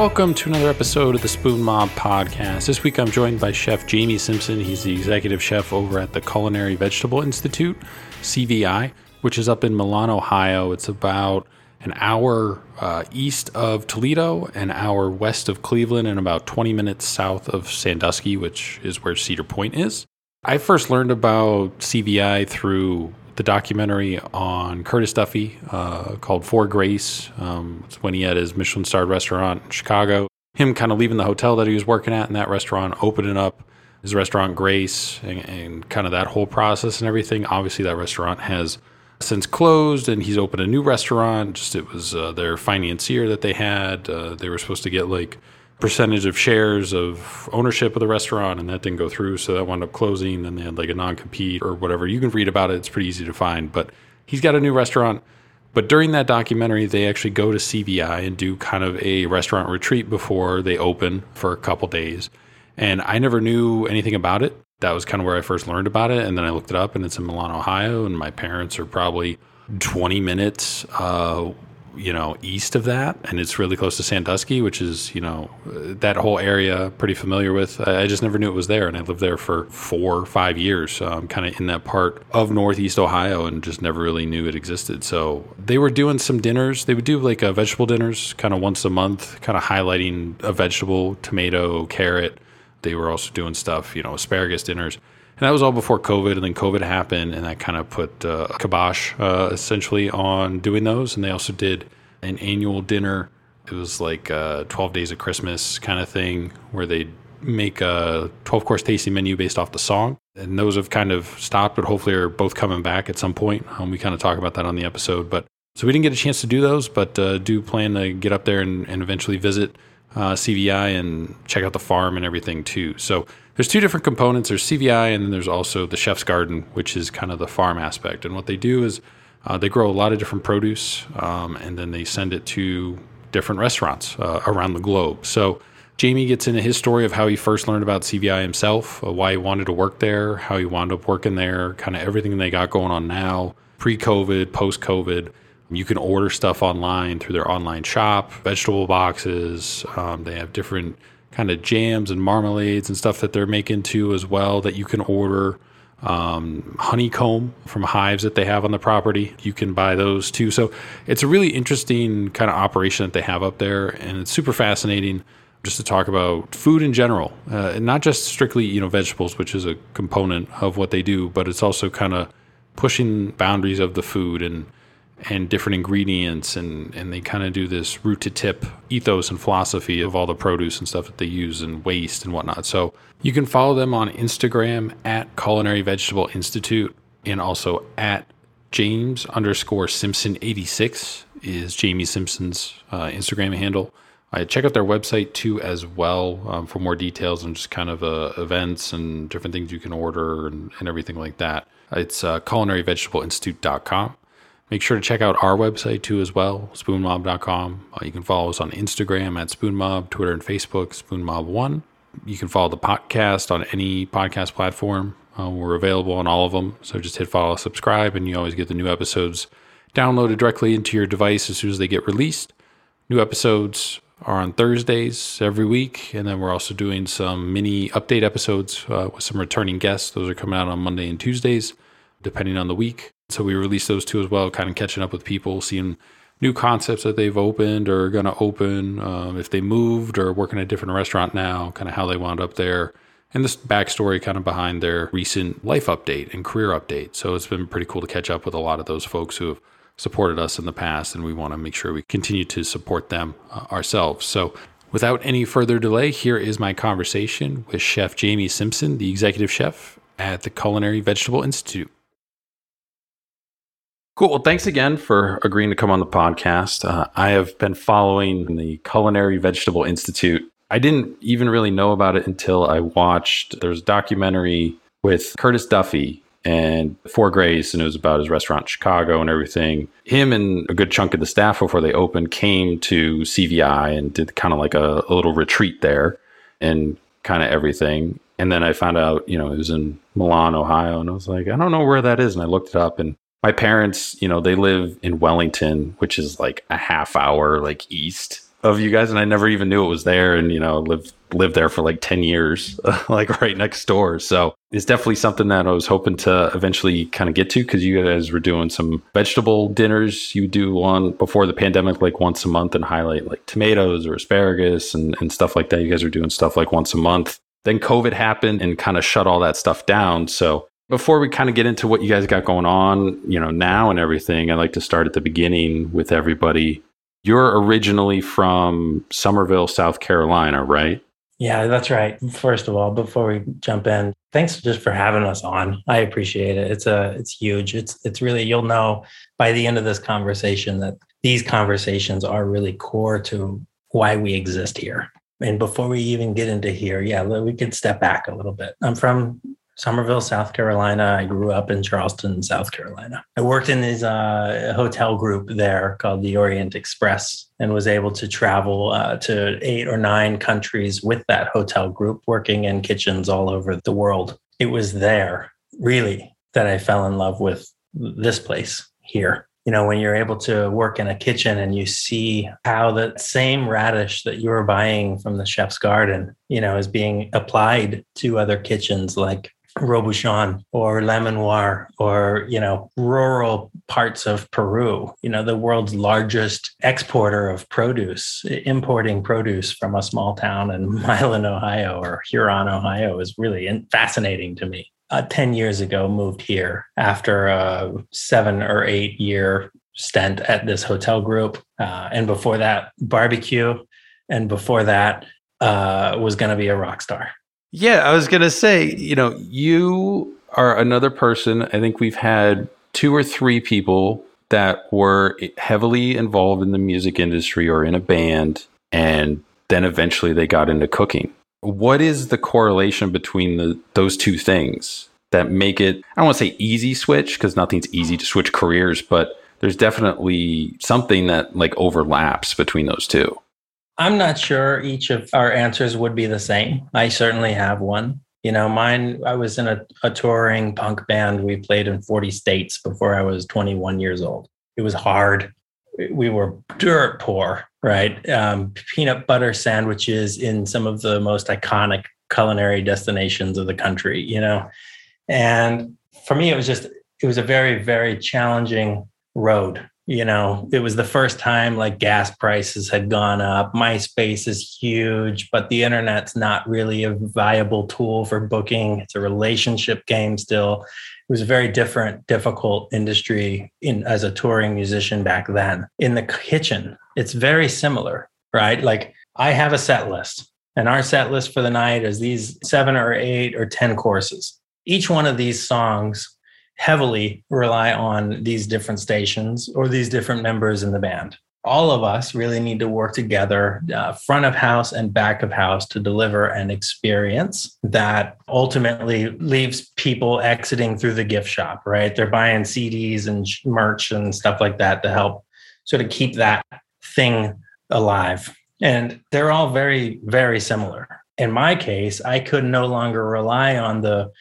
Welcome to another episode of the Spoon Mob Podcast. This week I'm joined by Chef Jamie Simpson. He's the executive chef over at the Culinary Vegetable Institute, CVI, which is up in Milan, Ohio. It's about an hour east of Toledo, an hour west of Cleveland, and about 20 minutes south of Sandusky, which is where Cedar Point is. I first learned about CVI through the documentary on Curtis Duffy called For Grace. It's when he had his Michelin-starred restaurant in Chicago. Him kind of leaving the hotel that he was working at and that restaurant, opening up his restaurant Grace, and kind of that whole process and everything. Obviously, that restaurant has since closed, and he's opened a new restaurant. Just it was their financier that they had. They were supposed to get like percentage of shares of ownership of the restaurant, and that didn't go through, so that wound up closing. Then they had like a non-compete or whatever. You can read about it. It's pretty easy to find. But he's got a new restaurant. But during that documentary, they actually go to CVI and do kind of a restaurant retreat before they open for a couple days. And I never knew anything about it. That was kind of where I first learned about it. And then I looked it up, and it's in Milan, Ohio. And my parents are probably 20 minutes east of that. And it's really close to Sandusky, which is, that whole area pretty familiar with. I just never knew it was there. And I lived there for 4 or 5 years. So I'm kind of in that part of Northeast Ohio and just never really knew it existed. So they were doing some dinners. They would do like vegetable dinners kind of once a month, kind of highlighting a vegetable, tomato, carrot. They were also doing stuff, asparagus dinners. And that was all before COVID. And then COVID happened, and that kind of put a kibosh essentially on doing those. And they also did an annual dinner. It was like 12 days of Christmas kind of thing, where they'd make a 12-course tasting menu based off the song. And those have kind of stopped, but hopefully are both coming back at some point. We kind of talk about that on the episode. But so we didn't get a chance to do those, but do plan to get up there and eventually visit CVI and check out the farm and everything too. So there's two different components. There's CVI, and then there's also the Chef's Garden, which is kind of the farm aspect. And what they do is they grow a lot of different produce, and then they send it to different restaurants around the globe. So Jamie gets into his story of how he first learned about CVI himself, why he wanted to work there, how he wound up working there, kind of everything they got going on now, pre-COVID, post-COVID. You can order stuff online through their online shop, vegetable boxes. They have different kind of jams and marmalades and stuff that they're making too as well that you can order. Honeycomb from hives that they have on the property. You can buy those too. So it's a really interesting kind of operation that they have up there. And it's super fascinating just to talk about food in general. And not just strictly, vegetables, which is a component of what they do, but it's also kind of pushing boundaries of the food and different ingredients, and they kind of do this root to tip ethos and philosophy of all the produce and stuff that they use and waste and whatnot. So you can follow them on Instagram at Culinary Vegetable Institute, and also at James_Simpson86 is Jamie Simpson's Instagram handle. Check out their website too as well for more details and just kind of events and different things you can order and everything like that. It's culinaryvegetableinstitute.com. Make sure to check out our website too as well, spoonmob.com. You can follow us on Instagram at spoonmob, Twitter and Facebook, spoonmob1. You can follow the podcast on any podcast platform. We're available on all of them. So just hit follow, subscribe, and you always get the new episodes downloaded directly into your device as soon as they get released. New episodes are on Thursdays every week. And then we're also doing some mini update episodes with some returning guests. Those are coming out on Monday and Tuesdays, depending on the week. So we release those two as well, kind of catching up with people, seeing new concepts that they've opened or are going to open, if they moved or working at a different restaurant now, kind of how they wound up there, and this backstory kind of behind their recent life update and career update. So it's been pretty cool to catch up with a lot of those folks who have supported us in the past, and we want to make sure we continue to support them ourselves. So without any further delay, here is my conversation with Chef Jamie Simpson, the executive chef at the Culinary Vegetable Institute. Cool. Well, thanks again for agreeing to come on the podcast. I have been following the Culinary Vegetable Institute. I didn't even really know about it until I watched, there's a documentary with Curtis Duffy and For Grace, and it was about his restaurant in Chicago and everything. Him and a good chunk of the staff before they opened came to CVI and did kind of like a little retreat there and kind of everything. And then I found out, it was in Milan, Ohio, and I was like, I don't know where that is. And I looked it up, and my parents, they live in Wellington, which is like a half hour, like east of you guys, and I never even knew it was there, and, you know, lived there for like 10 years, like right next door. So it's definitely something that I was hoping to eventually kind of get to, because you guys were doing some vegetable dinners. You do one before the pandemic, like once a month, and highlight like tomatoes or asparagus and stuff like that. You guys are doing stuff like once a month. Then COVID happened and kind of shut all that stuff down. So before we kind of get into what you guys got going on, you know, now and everything, I'd like to start at the beginning with everybody. You're originally from Summerville, South Carolina, right? Yeah, that's right. First of all, before we jump in, thanks just for having us on. I appreciate it. It's huge. It's really, you'll know by the end of this conversation that these conversations are really core to why we exist here. And before we even get into here, yeah, we can step back a little bit. I'm from Summerville, South Carolina. I grew up in Charleston, South Carolina. I worked in this hotel group there called the Orient Express, and was able to travel to 8 or 9 countries with that hotel group, working in kitchens all over the world. It was there, really, that I fell in love with this place here. You know, when you're able to work in a kitchen and you see how the same radish that you were buying from the Chef's Garden, you know, is being applied to other kitchens like Robuchon or Lemonnoir or, you know, rural parts of Peru, you know, the world's largest exporter of produce, importing produce from a small town in Milan, Ohio or Huron, Ohio is really fascinating to me. 10 years ago, moved here after a 7 or 8 year stint at this hotel group. And before that, barbecue. And before that, was going to be a rock star. Yeah, I was going to say, you know, you are another person. I think we've had 2 or 3 people that were heavily involved in the music industry or in a band. And then eventually they got into cooking. What is the correlation between those 2 things that make it, I don't want to say easy switch, because nothing's easy to switch careers, but there's definitely something that like overlaps between those 2. I'm not sure each of our answers would be the same. I certainly have one. You know, mine, I was in a touring punk band. We played in 40 states before I was 21 years old. It was hard. We were dirt poor, right? Peanut butter sandwiches in some of the most iconic culinary destinations of the country, you know? And for me, it was a very, very challenging road. You know, it was the first time like gas prices had gone up. MySpace is huge, but the internet's not really a viable tool for booking. It's a relationship game still. It was a very different, difficult industry as a touring musician back then. In the kitchen, it's very similar, right? Like I have a set list, and our set list for the night is these 7 or 8 or 10 courses. Each one of these songs heavily rely on these different stations or these different members in the band. All of us really need to work together, front of house and back of house, to deliver an experience that ultimately leaves people exiting through the gift shop, right? They're buying CDs and merch and stuff like that to help sort of keep that thing alive. And they're all very, very similar. In my case, I could no longer rely on the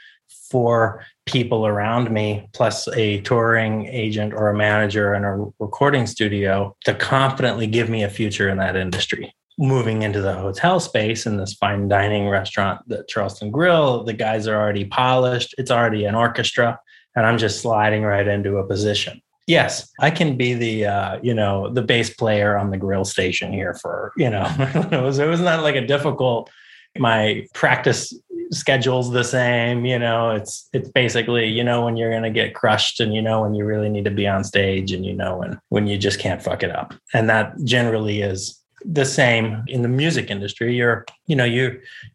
4 people around me, plus a touring agent or a manager in a recording studio, to confidently give me a future in that industry. Moving into the hotel space in this fine dining restaurant, the Charleston Grill, the guys are already polished. It's already an orchestra, and I'm just sliding right into a position. Yes, I can be the bass player on the grill station here for, you know, it was not like a difficult, my practice schedule's the same, you know, it's basically, you know, when you're going to get crushed, and you know, when you really need to be on stage, and you know, when you just can't fuck it up. And that generally is the same in the music industry. You're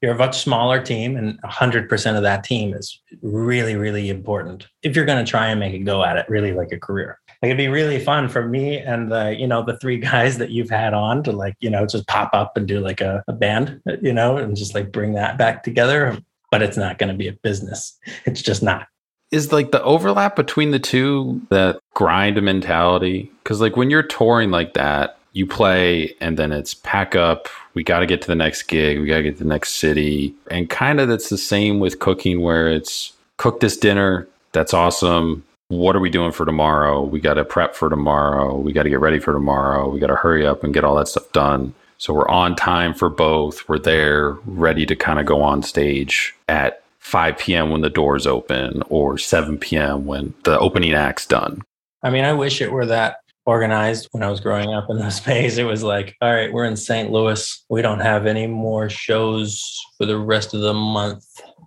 a much smaller team, and 100% of that team is really, really important if you're going to try and make a go at it, really like a career. Like it'd be really fun for me and the 3 guys that you've had on to like, you know, just pop up and do like a band, you know, and just like bring that back together. But it's not going to be a business. It's just not. Is like the overlap between the 2, that grind mentality? Because like when you're touring like that, you play and then it's pack up. We got to get to the next gig. We got to get to the next city. And kind of that's the same with cooking, where it's cook this dinner. That's awesome. What are we doing for tomorrow? We got to prep for tomorrow. We got to get ready for tomorrow. We got to hurry up and get all that stuff done. So we're on time for both. We're there, ready to kind of go on stage at 5 p.m. when the doors open or 7 p.m. when the opening act's done. I mean, I wish it were that organized when I was growing up in this space. It was like, all right, we're in St. Louis. We don't have any more shows for the rest of the month.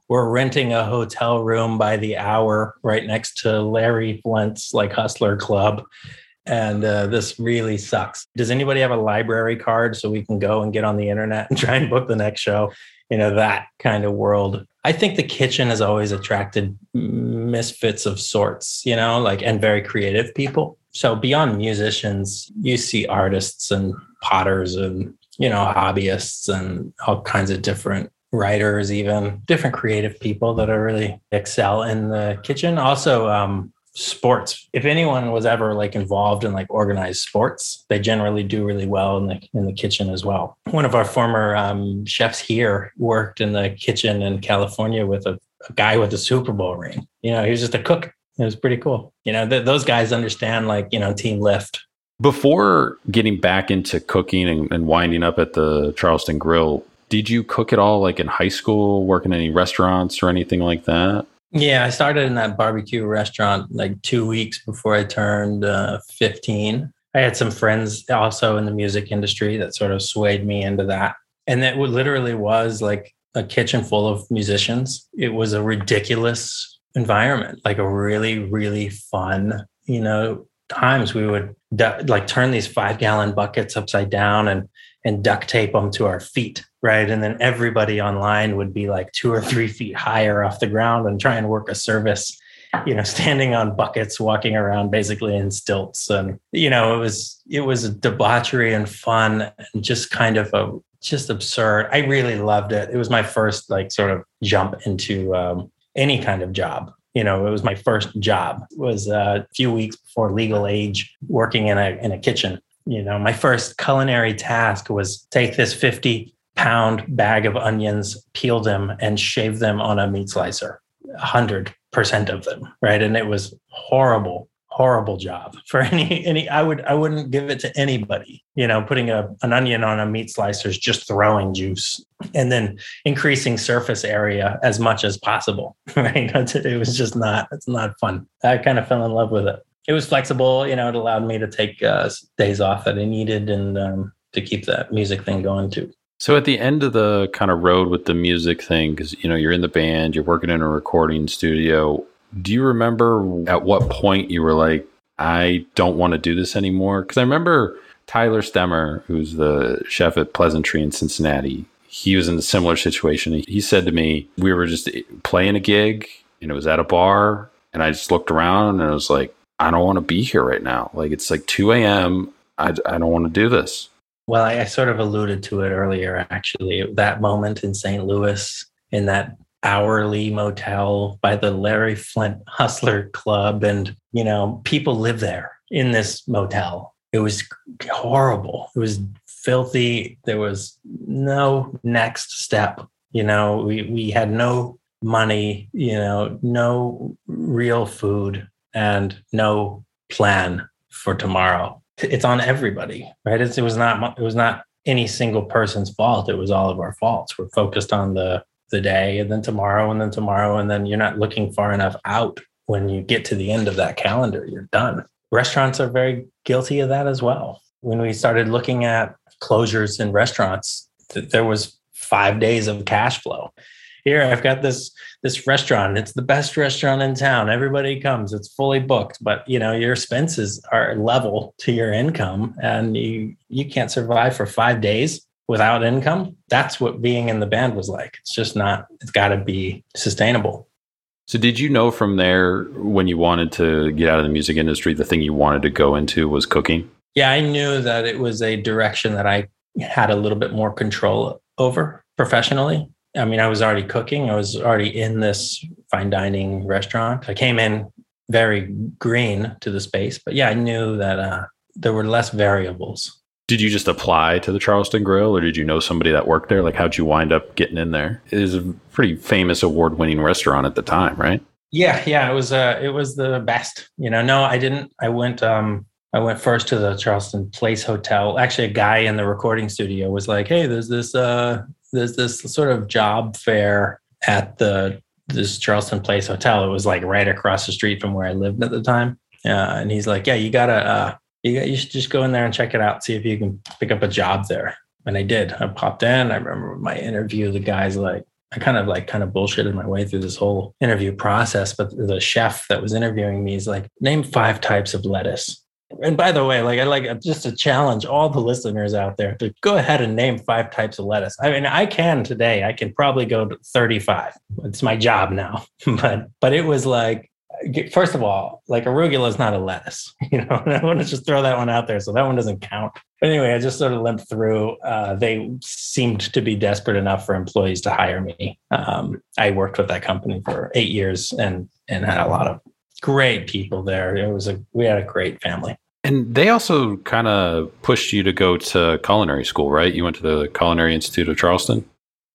We're renting a hotel room by the hour right next to Larry Flint's like Hustler Club. And this really sucks. Does anybody have a library card so we can go and get on the internet and try and book the next show? You know, that kind of world. I think the kitchen has always attracted misfits of sorts, you know, like, and very creative people. So beyond musicians, you see artists and potters and, you know, hobbyists and all kinds of different writers, even different creative people that are really excel in the kitchen. Also, sports. If anyone was ever like involved in like organized sports, they generally do really well in the kitchen as well. One of our former chefs here worked in the kitchen in California with a guy with a Super Bowl ring. You know, he was just a cook. It was pretty cool. You know, those guys understand like, you know, team lift. Before getting back into cooking and winding up at the Charleston Grill, did you cook at all like in high school, working in any restaurants or anything like that? Yeah, I started in that barbecue restaurant like 2 weeks before I turned 15. I had some friends also in the music industry that sort of swayed me into that. And that literally was like a kitchen full of musicians. It was a ridiculous environment, like a really, really fun, you know, times we would like turn these 5-gallon buckets upside down and duct tape them to our feet, right? And then everybody online would be like 2 or 3 feet higher off the ground and try and work a service, you know, standing on buckets, walking around basically in stilts. And, you know, it was a debauchery and fun and just kind of just absurd. I really loved it. It was my first like sort of jump into any kind of job. You know, it was my first job. It was a few weeks before legal age working in a kitchen. You know, my first culinary task was take this 50-pound bag of onions, peel them, and shave them on a meat slicer, 100% of them, right? And it was horrible, horrible job for any. I wouldn't give it to anybody. You know, putting an onion on a meat slicer is just throwing juice, and then increasing surface area as much as possible. Right? It was just not. It's not fun. I kind of fell in love with it. It was flexible, you know, it allowed me to take days off that I needed and to keep that music thing going too. So at the end of the kind of road with the music thing, because, you know, you're in the band, you're working in a recording studio. Do you remember at what point you were like, I don't want to do this anymore? Because I remember Tyler Stemmer, who's the chef at Pleasantry in Cincinnati, he was in a similar situation. He said to me, we were just playing a gig and it was at a bar and I just looked around and I was like, I don't want to be here right now. Like, it's like 2 a.m. I don't want to do this. Well, I sort of alluded to it earlier, actually. That moment in St. Louis in that hourly motel by the Larry Flint Hustler Club. And, you know, people live there in this motel. It was horrible. It was filthy. There was no next step. You know, we had no money, you know, no real food. And no plan for tomorrow. It's on everybody, right? It was not any single person's fault. It was all of our faults. We're focused on the day and then tomorrow and then tomorrow. And then you're not looking far enough out. When you get to the end of that calendar, you're done. Restaurants are very guilty of that as well. When we started looking at closures in restaurants, there was 5 days of cash flow. Here, I've got this restaurant. It's the best restaurant in town. Everybody comes. It's fully booked. But, you know, your expenses are level to your income. And you can't survive for 5 days without income. That's what being in the band was like. It's just not, it's got to be sustainable. So did you know from there when you wanted to get out of the music industry, the thing you wanted to go into was cooking? Yeah, I knew that it was a direction that I had a little bit more control over professionally. I mean, I was already cooking. I was already in this fine dining restaurant. I came in very green to the space, but yeah, I knew that there were less variables. Did you just apply to the Charleston Grill or did you know somebody that worked there? Like, how'd you wind up getting in there? It was a pretty famous award-winning restaurant at the time, right? Yeah. It was the best, you know. No, I didn't. I went I went first to the Charleston Place Hotel. Actually, a guy in the recording studio was like, "Hey, there's this sort of job fair at this Charleston Place Hotel." It was like right across the street from where I lived at the time. And he's like, "Yeah, you should just go in there and check it out. See if you can pick up a job there." And I did. I popped in. I remember my interview. The guy's like, I kind of bullshitted my way through this whole interview process. But the chef that was interviewing me is like, "Name 5 types of lettuce." And by the way, like, I like just to challenge all the listeners out there to go ahead and name 5 types of lettuce. I mean, I can today. I can probably go to 35. It's my job now. But it was like, first of all, like, arugula is not a lettuce. You know, I want to just throw that one out there. So that one doesn't count. But anyway, I just sort of limped through. They seemed to be desperate enough for employees to hire me. I worked with that company for 8 years and had a lot of great people there. We had a great family. And they also kind of pushed you to go to culinary school, right? You went to the Culinary Institute of Charleston.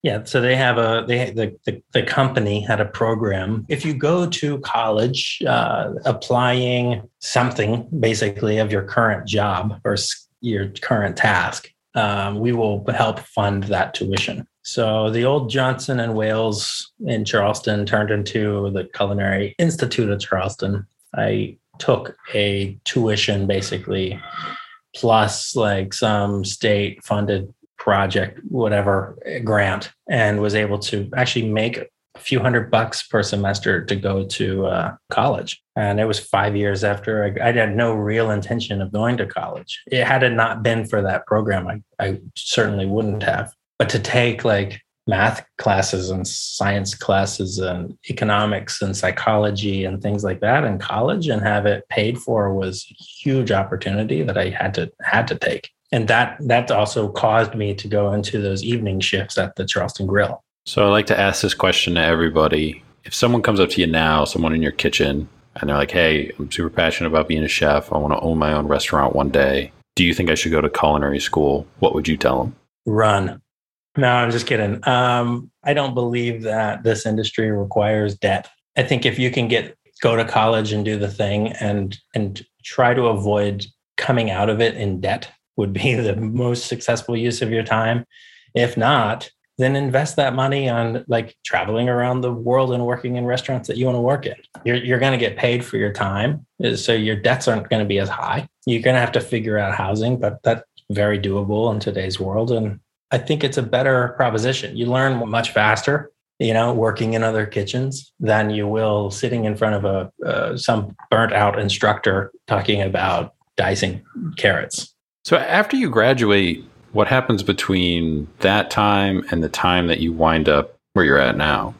Yeah. So they have the company had a program. If you go to college, applying something basically of your current job or your current task, we will help fund that tuition. So the old Johnson and Wales in Charleston turned into the Culinary Institute of Charleston. I took a tuition basically, plus like some state funded project, whatever grant, and was able to actually make a few $100 per semester to go to college. And it was 5 years after I had no real intention of going to college. Had it not been for that program, I certainly wouldn't have. But to take like math classes and science classes and economics and psychology and things like that in college and have it paid for was a huge opportunity that I had to take. And that also caused me to go into those evening shifts at the Charleston Grill. So I like to ask this question to everybody. If someone comes up to you now, someone in your kitchen, and they're like, "Hey, I'm super passionate about being a chef. I want to own my own restaurant one day. Do you think I should go to culinary school?" What would you tell them? Run. No, I'm just kidding. I don't believe that this industry requires debt. I think if you can go to college and do the thing and try to avoid coming out of it in debt would be the most successful use of your time. If not, then invest that money on like traveling around the world and working in restaurants that you want to work in. You're going to get paid for your time. So your debts aren't going to be as high. You're going to have to figure out housing, but that's very doable in today's world. And I think it's a better proposition. You learn much faster, you know, working in other kitchens than you will sitting in front of some burnt out instructor talking about dicing carrots. So after you graduate, what happens between that time and the time that you wind up where you're at now?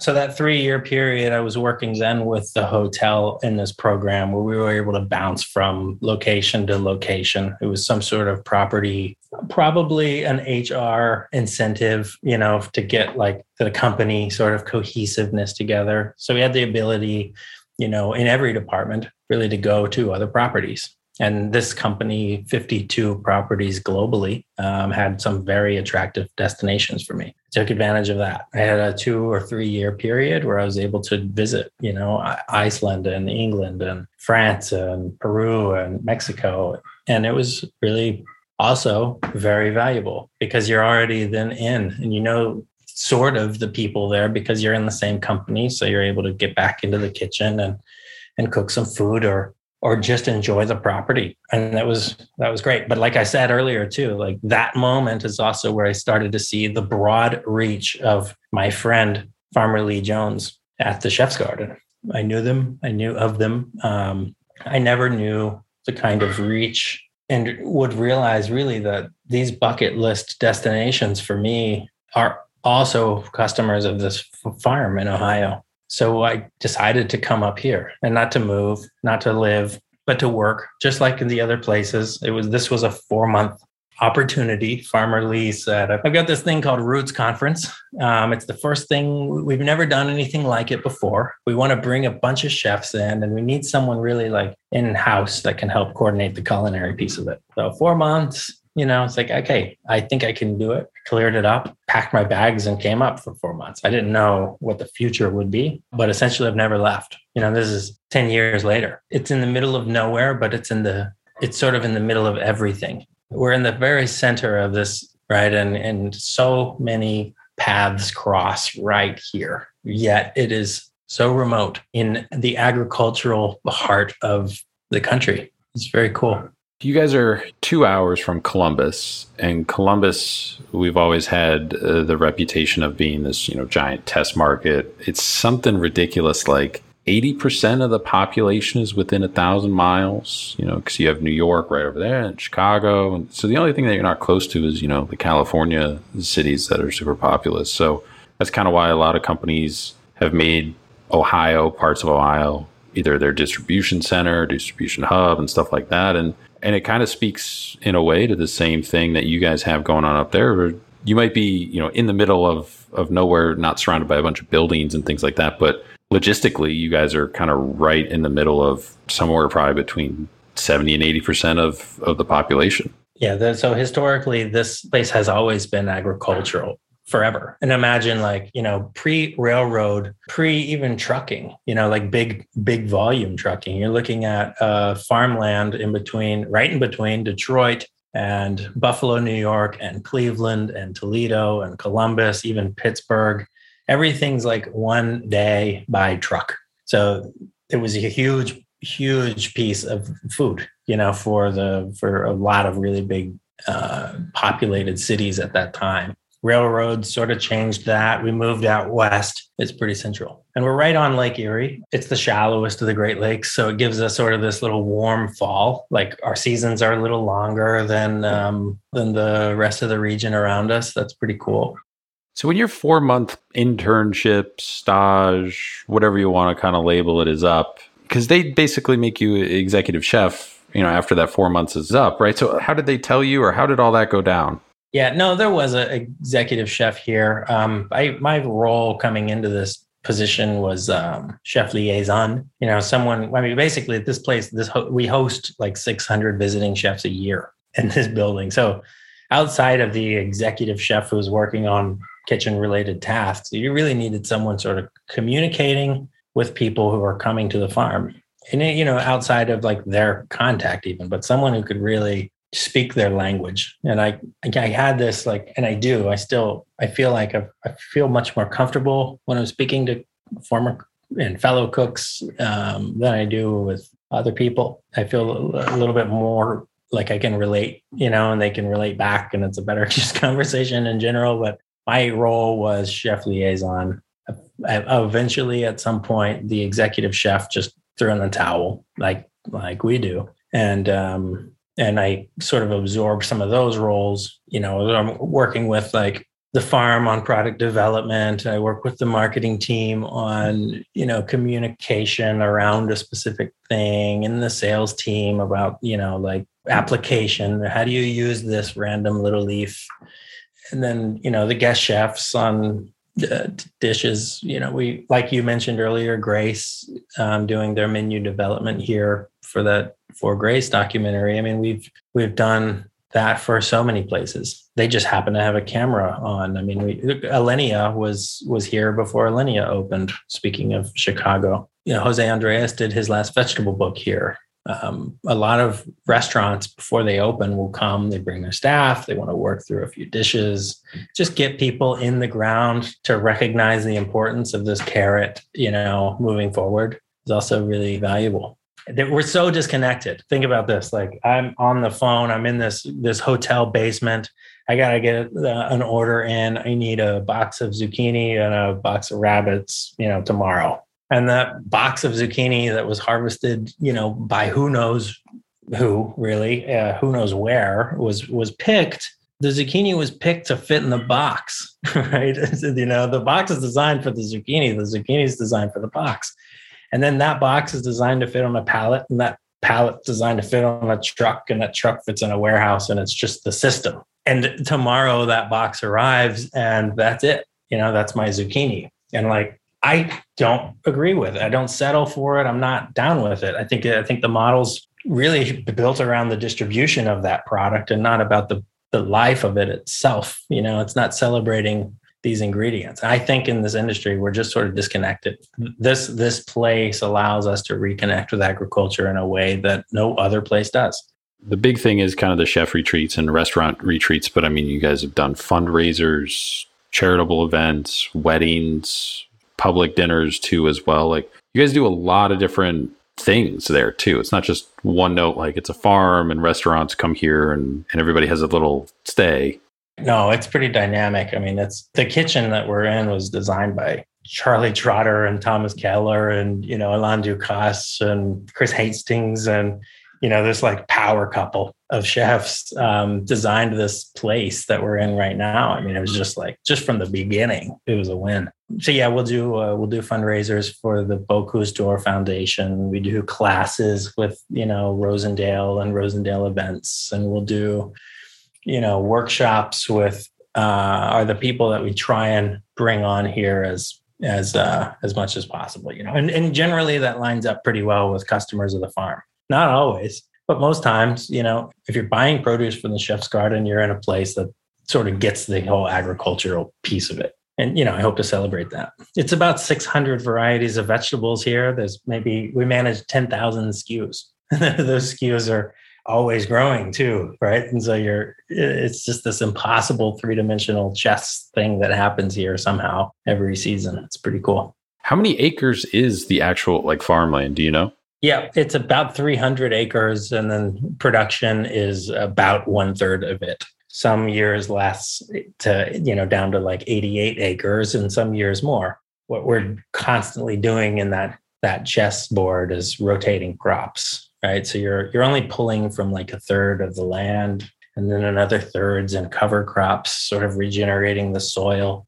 So that 3-year period, I was working then with the hotel in this program where we were able to bounce from location to location. It was some sort of property, probably an HR incentive, you know, to get like the company sort of cohesiveness together. So we had the ability, you know, in every department really to go to other properties. And this company, 52 properties globally, had some very attractive destinations for me. Took advantage of that. I had a 2 or 3-year period where I was able to visit, you know, Iceland and England and France and Peru and Mexico. And it was really also very valuable because you're already then in and you know sort of the people there because you're in the same company. So you're able to get back into the kitchen and cook some food or just enjoy the property. And that was great. But like I said earlier too, like that moment is also where I started to see the broad reach of my friend, Farmer Lee Jones at the Chef's Garden. I knew them. I knew of them. I never knew the kind of reach and would realize really that these bucket list destinations for me are also customers of this farm in Ohio. So I decided to come up here and not to move, not to live, but to work just like in the other places. This was a 4-month opportunity. Farmer Lee said, "I've got this thing called Roots Conference. It's the first thing. We've never done anything like it before. We want to bring a bunch of chefs in and we need someone really like in-house that can help coordinate the culinary piece of it." So 4 months, you know, it's like, okay, I think I can do it. Cleared it up, packed my bags and came up for 4 months. I didn't know what the future would be, but essentially I've never left. You know, this is 10 years later. It's in the middle of nowhere, but it's in the it's sort of in the middle of everything. We're in the very center of this, right? And so many paths cross right here, yet it is so remote in the agricultural heart of the country. It's very cool. You guys are 2 hours from Columbus, and Columbus, we've always had the reputation of being this, giant test market. It's something ridiculous, like 80% of the population is within 1,000 miles, because you have New York right over there and Chicago. And so the only thing that you're not close to is, the California cities that are super populous. So that's kind of why a lot of companies have made parts of Ohio, either their distribution center, distribution hub, and stuff like that. And it kind of speaks in a way to the same thing that you guys have going on up there, where you might be, in the middle of nowhere, not surrounded by a bunch of buildings and things like that. But logistically, you guys are kind of right in the middle of somewhere probably between 70 and 80% of the population. Yeah. So historically, this place has always been agricultural forever. And imagine pre-railroad, pre-even trucking, big volume trucking. You're looking at farmland right in between Detroit and Buffalo, New York, and Cleveland and Toledo and Columbus, even Pittsburgh. Everything's like one day by truck. So it was a huge piece of food, for a lot of really big populated cities at that time. Railroads sort of changed that. We moved out west. It's pretty central. And we're right on Lake Erie. It's the shallowest of the Great Lakes. So it gives us sort of this little warm fall. Like our seasons are a little longer than the rest of the region around us. That's pretty cool. So when your 4-month internship, stage, whatever you want to kind of label it, is up, because they basically make you executive chef, after that 4 months is up, right? So how did they tell you, or how did all that go down? Yeah, no, there was an executive chef here. My role coming into this position was chef liaison. Basically at this place, we host like 600 visiting chefs a year in this building. So outside of the executive chef who's working on kitchen-related tasks, you really needed someone sort of communicating with people who are coming to the farm. And, outside of like their contact even, but someone who could really speak their language. And I had this I feel much more comfortable when I'm speaking to former and fellow cooks than I do with other people. I feel a little bit more like I can relate, and they can relate back, and it's a better just conversation in general. But my role was chef liaison. Eventually at some point, the executive chef just threw in the towel like we do. And I sort of absorbed some of those roles. I'm working with like the farm on product development. I work with the marketing team on, communication around a specific thing, and the sales team about, application. How do you use this random little leaf? And then, the guest chefs on dishes, we, like you mentioned earlier, Grace, doing their menu development here for that For Grace documentary. I mean, we've done that for so many places. They just happen to have a camera on. I mean, Alenia was here before Alenia opened, speaking of Chicago. Jose Andres did his last vegetable book here. A lot of restaurants, before they open, will come, they bring their staff, they want to work through a few dishes, just get people in the ground to recognize the importance of this carrot, moving forward, is also really valuable. We're so disconnected. Think about this. Like, I'm on the phone, I'm in this hotel basement. I got to get an order in. I need a box of zucchini and a box of rabbits, tomorrow. And that box of zucchini that was harvested, by who knows who, really, who knows where, was picked. The zucchini was picked to fit in the box, right? The box is designed for the zucchini. The zucchini is designed for the box. And then that box is designed to fit on a pallet, and that pallet designed to fit on a truck, and that truck fits in a warehouse, and it's just the system. And tomorrow that box arrives, and that's it. That's my zucchini. And I don't agree with it. I don't settle for it. I'm not down with it. I think the model's really built around the distribution of that product and not about the life of it itself. It's not celebrating these ingredients. I think in this industry, we're just sort of disconnected. This place allows us to reconnect with agriculture in a way that no other place does. the big thing is kind of the chef retreats and restaurant retreats, but I mean, you guys have done fundraisers, charitable events, weddings, public dinners too as well. Like, you guys do a lot of different things there too. It's not just one note, like it's a farm and restaurants come here and everybody has a little stay. No, it's pretty dynamic. I mean, it's the kitchen that we're in was designed by Charlie Trotter and Thomas Keller and, you know, Alain Ducasse and Chris Hastings and, you know, this like power couple of chefs designed this place that we're in right now. I mean, it was just like, just from the beginning, it was a win. So yeah, we'll do fundraisers for the Bocuse d'Or Foundation. We do classes with, you know, Rosendale and Rosendale events, and we'll do, you know, workshops with are the people that we try and bring on here as much as possible, you know, and generally that lines up pretty well with customers of the farm. Not always, but most times, you know, if you're buying produce from the Chef's Garden, you're in a place that sort of gets the whole agricultural piece of it. And, you know, I hope to celebrate that. It's about 600 varieties of vegetables here. We manage 10,000 SKUs. Those SKUs are always growing too, right? And so it's just this impossible three-dimensional chess thing that happens here somehow every season. It's pretty cool. How many acres is the actual like farmland? Do you know? Yeah, it's about 300 acres, and then production is about 1/3 of it. Some years less to, you know, down to like 88 acres and some years more. What we're constantly doing in that chessboard is rotating crops, right? So you're only pulling from like 1/3 of the land, and then another 1/3 in cover crops, sort of regenerating the soil.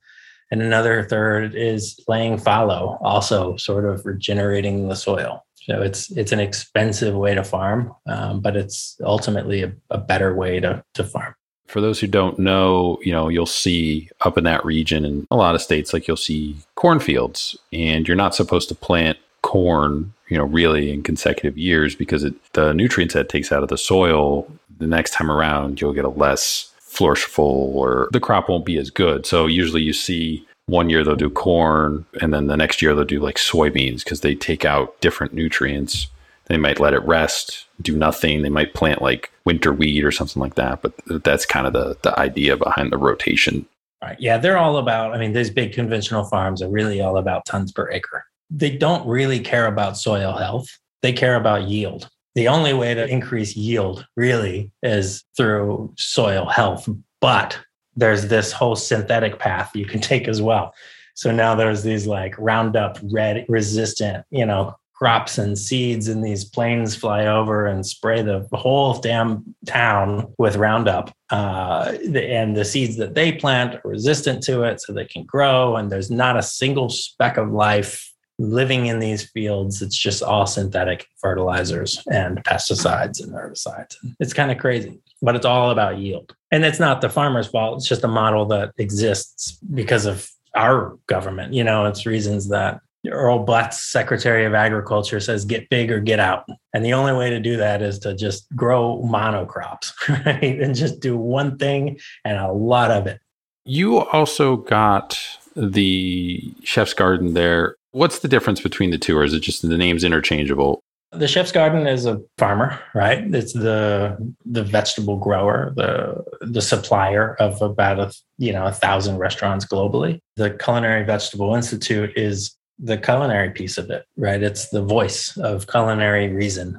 And another 1/3 is laying fallow, also sort of regenerating the soil. So it's an expensive way to farm, but it's ultimately a better way to farm. For those who don't know, you know, you'll see up in that region in a lot of states, like you'll see cornfields, and you're not supposed to plant corn, you know, really in consecutive years because the nutrients that it takes out of the soil, the next time around, you'll get a less flourishful or the crop won't be as good. So usually you see one year they'll do corn, and then the next year they'll do like soybeans because they take out different nutrients. They might let it rest, do nothing. They might plant like winter wheat or something like that. But that's kind of the idea behind the rotation. Right. Yeah, they're all about, I mean, these big conventional farms are really all about tons per acre. They don't really care about soil health. They care about yield. The only way to increase yield really is through soil health, but there's this whole synthetic path you can take as well. So now there's these like Roundup red resistant, you know, crops and seeds, and these planes fly over and spray the whole damn town with Roundup. And the seeds that they plant are resistant to it so they can grow. And there's not a single speck of life living in these fields. It's just all synthetic fertilizers and pesticides and herbicides. It's kind of crazy, but it's all about yield. And it's not the farmer's fault. It's just a model that exists because of our government. You know, it's reasons that Earl Butts, Secretary of Agriculture, says get big or get out. And the only way to do that is to just grow monocrops, right? And just do one thing and a lot of it. You also got the Chef's Garden there. What's the difference between the two, or is it just the name's interchangeable? The Chef's Garden is a farmer, right? It's the vegetable grower, the supplier of about 1,000 restaurants globally. The Culinary Vegetable Institute is the culinary piece of it, right? It's the voice of culinary reason.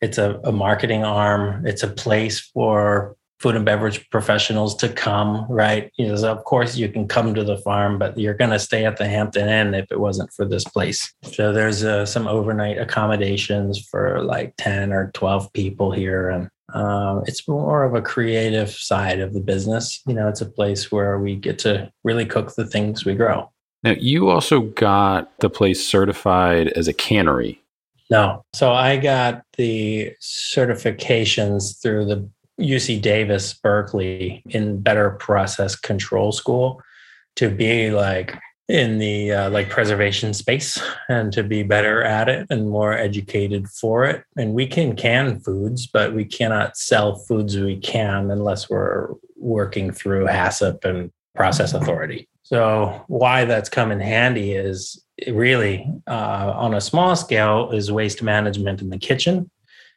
It's a marketing arm. It's a place for food and beverage professionals to come, right? You know, so of course, you can come to the farm, but you're going to stay at the Hampton Inn if it wasn't for this place. So there's some overnight accommodations for like 10 or 12 people here. And it's more of a creative side of the business. You know, it's a place where we get to really cook the things we grow. Now, you also got the place certified as a cannery. No. So I got the certifications through the UC Davis Berkeley in Better Process Control School to be like in the preservation space and to be better at it and more educated for it. And we can can foods, but we cannot sell foods we can unless we're working through HACCP and process authority. So why that's come in handy is really on a small scale is waste management in the kitchen.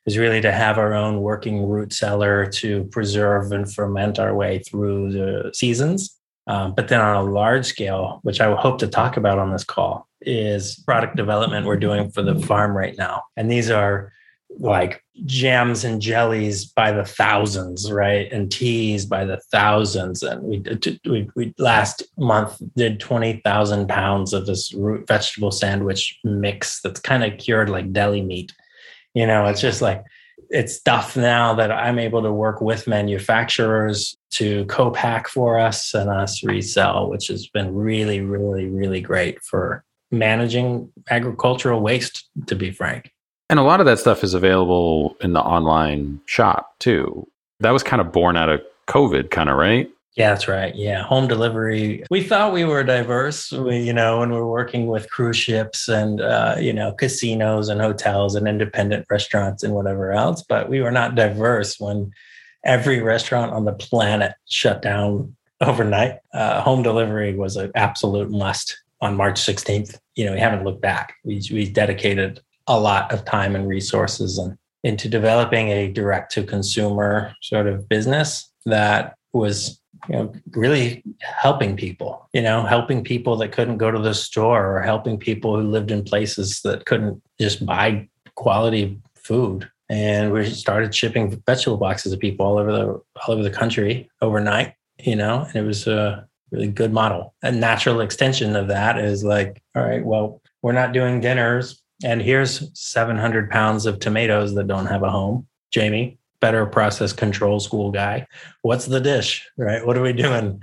is really to have our own working root cellar to preserve and ferment our way through the seasons. But then on a large scale, which I hope to talk about on this call, is product development we're doing for the farm right now. And these are like jams and jellies by the thousands, right? And teas by the thousands. And we last month did 20,000 pounds of this root vegetable sandwich mix that's kind of cured like deli meat. You know, it's just like, it's stuff now that I'm able to work with manufacturers to co-pack for us and us resell, which has been really, really, really great for managing agricultural waste, to be frank. And a lot of that stuff is available in the online shop too. That was kind of born out of COVID, kind of, right? Yeah, that's right. Yeah. Home delivery. We thought we were diverse, and we're working with cruise ships and, casinos and hotels and independent restaurants and whatever else. But we were not diverse when every restaurant on the planet shut down overnight. Home delivery was an absolute must on March 16th. You know, we haven't looked back. We dedicated a lot of time and resources and into developing a direct-to-consumer sort of business that was really helping people, helping people that couldn't go to the store or helping people who lived in places that couldn't just buy quality food. And we started shipping vegetable boxes to people all over the country overnight, and it was a really good model. A natural extension of that is like, all right, well, we're not doing dinners. And here's 700 pounds of tomatoes that don't have a home. Jamie, better process control school guy. What's the dish, right? What are we doing?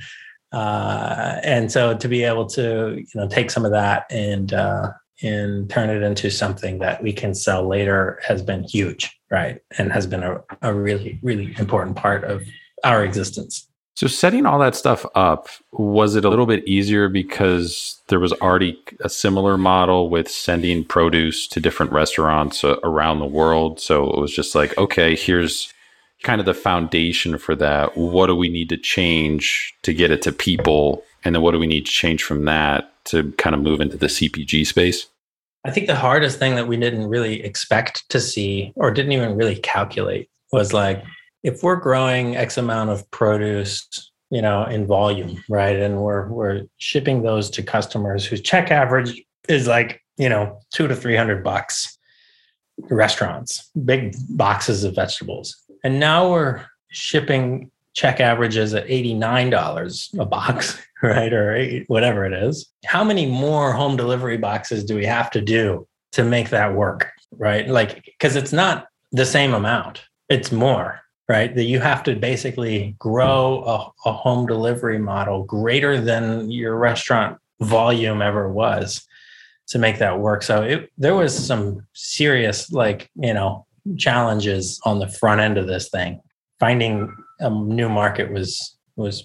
And so to be able to, take some of that and turn it into something that we can sell later has been huge, right? And has been a really, really important part of our existence. So setting all that stuff up, was it a little bit easier because there was already a similar model with sending produce to different restaurants around the world? So it was just like, okay, here's kind of the foundation for that. What do we need to change to get it to people? And then what do we need to change from that to kind of move into the CPG space? I think the hardest thing that we didn't really expect to see or didn't even really calculate was like, if we're growing X amount of produce, in volume, right? And we're shipping those to customers whose check average is like, $200 to $300. Restaurants, big boxes of vegetables. And now we're shipping check averages at $89 a box, right? Or whatever it is. How many more home delivery boxes do we have to do to make that work, right? Like, because it's not the same amount, it's more. Right? That you have to basically grow a home delivery model greater than your restaurant volume ever was to make that work. So there was some serious, challenges on the front end of this thing. Finding a new market was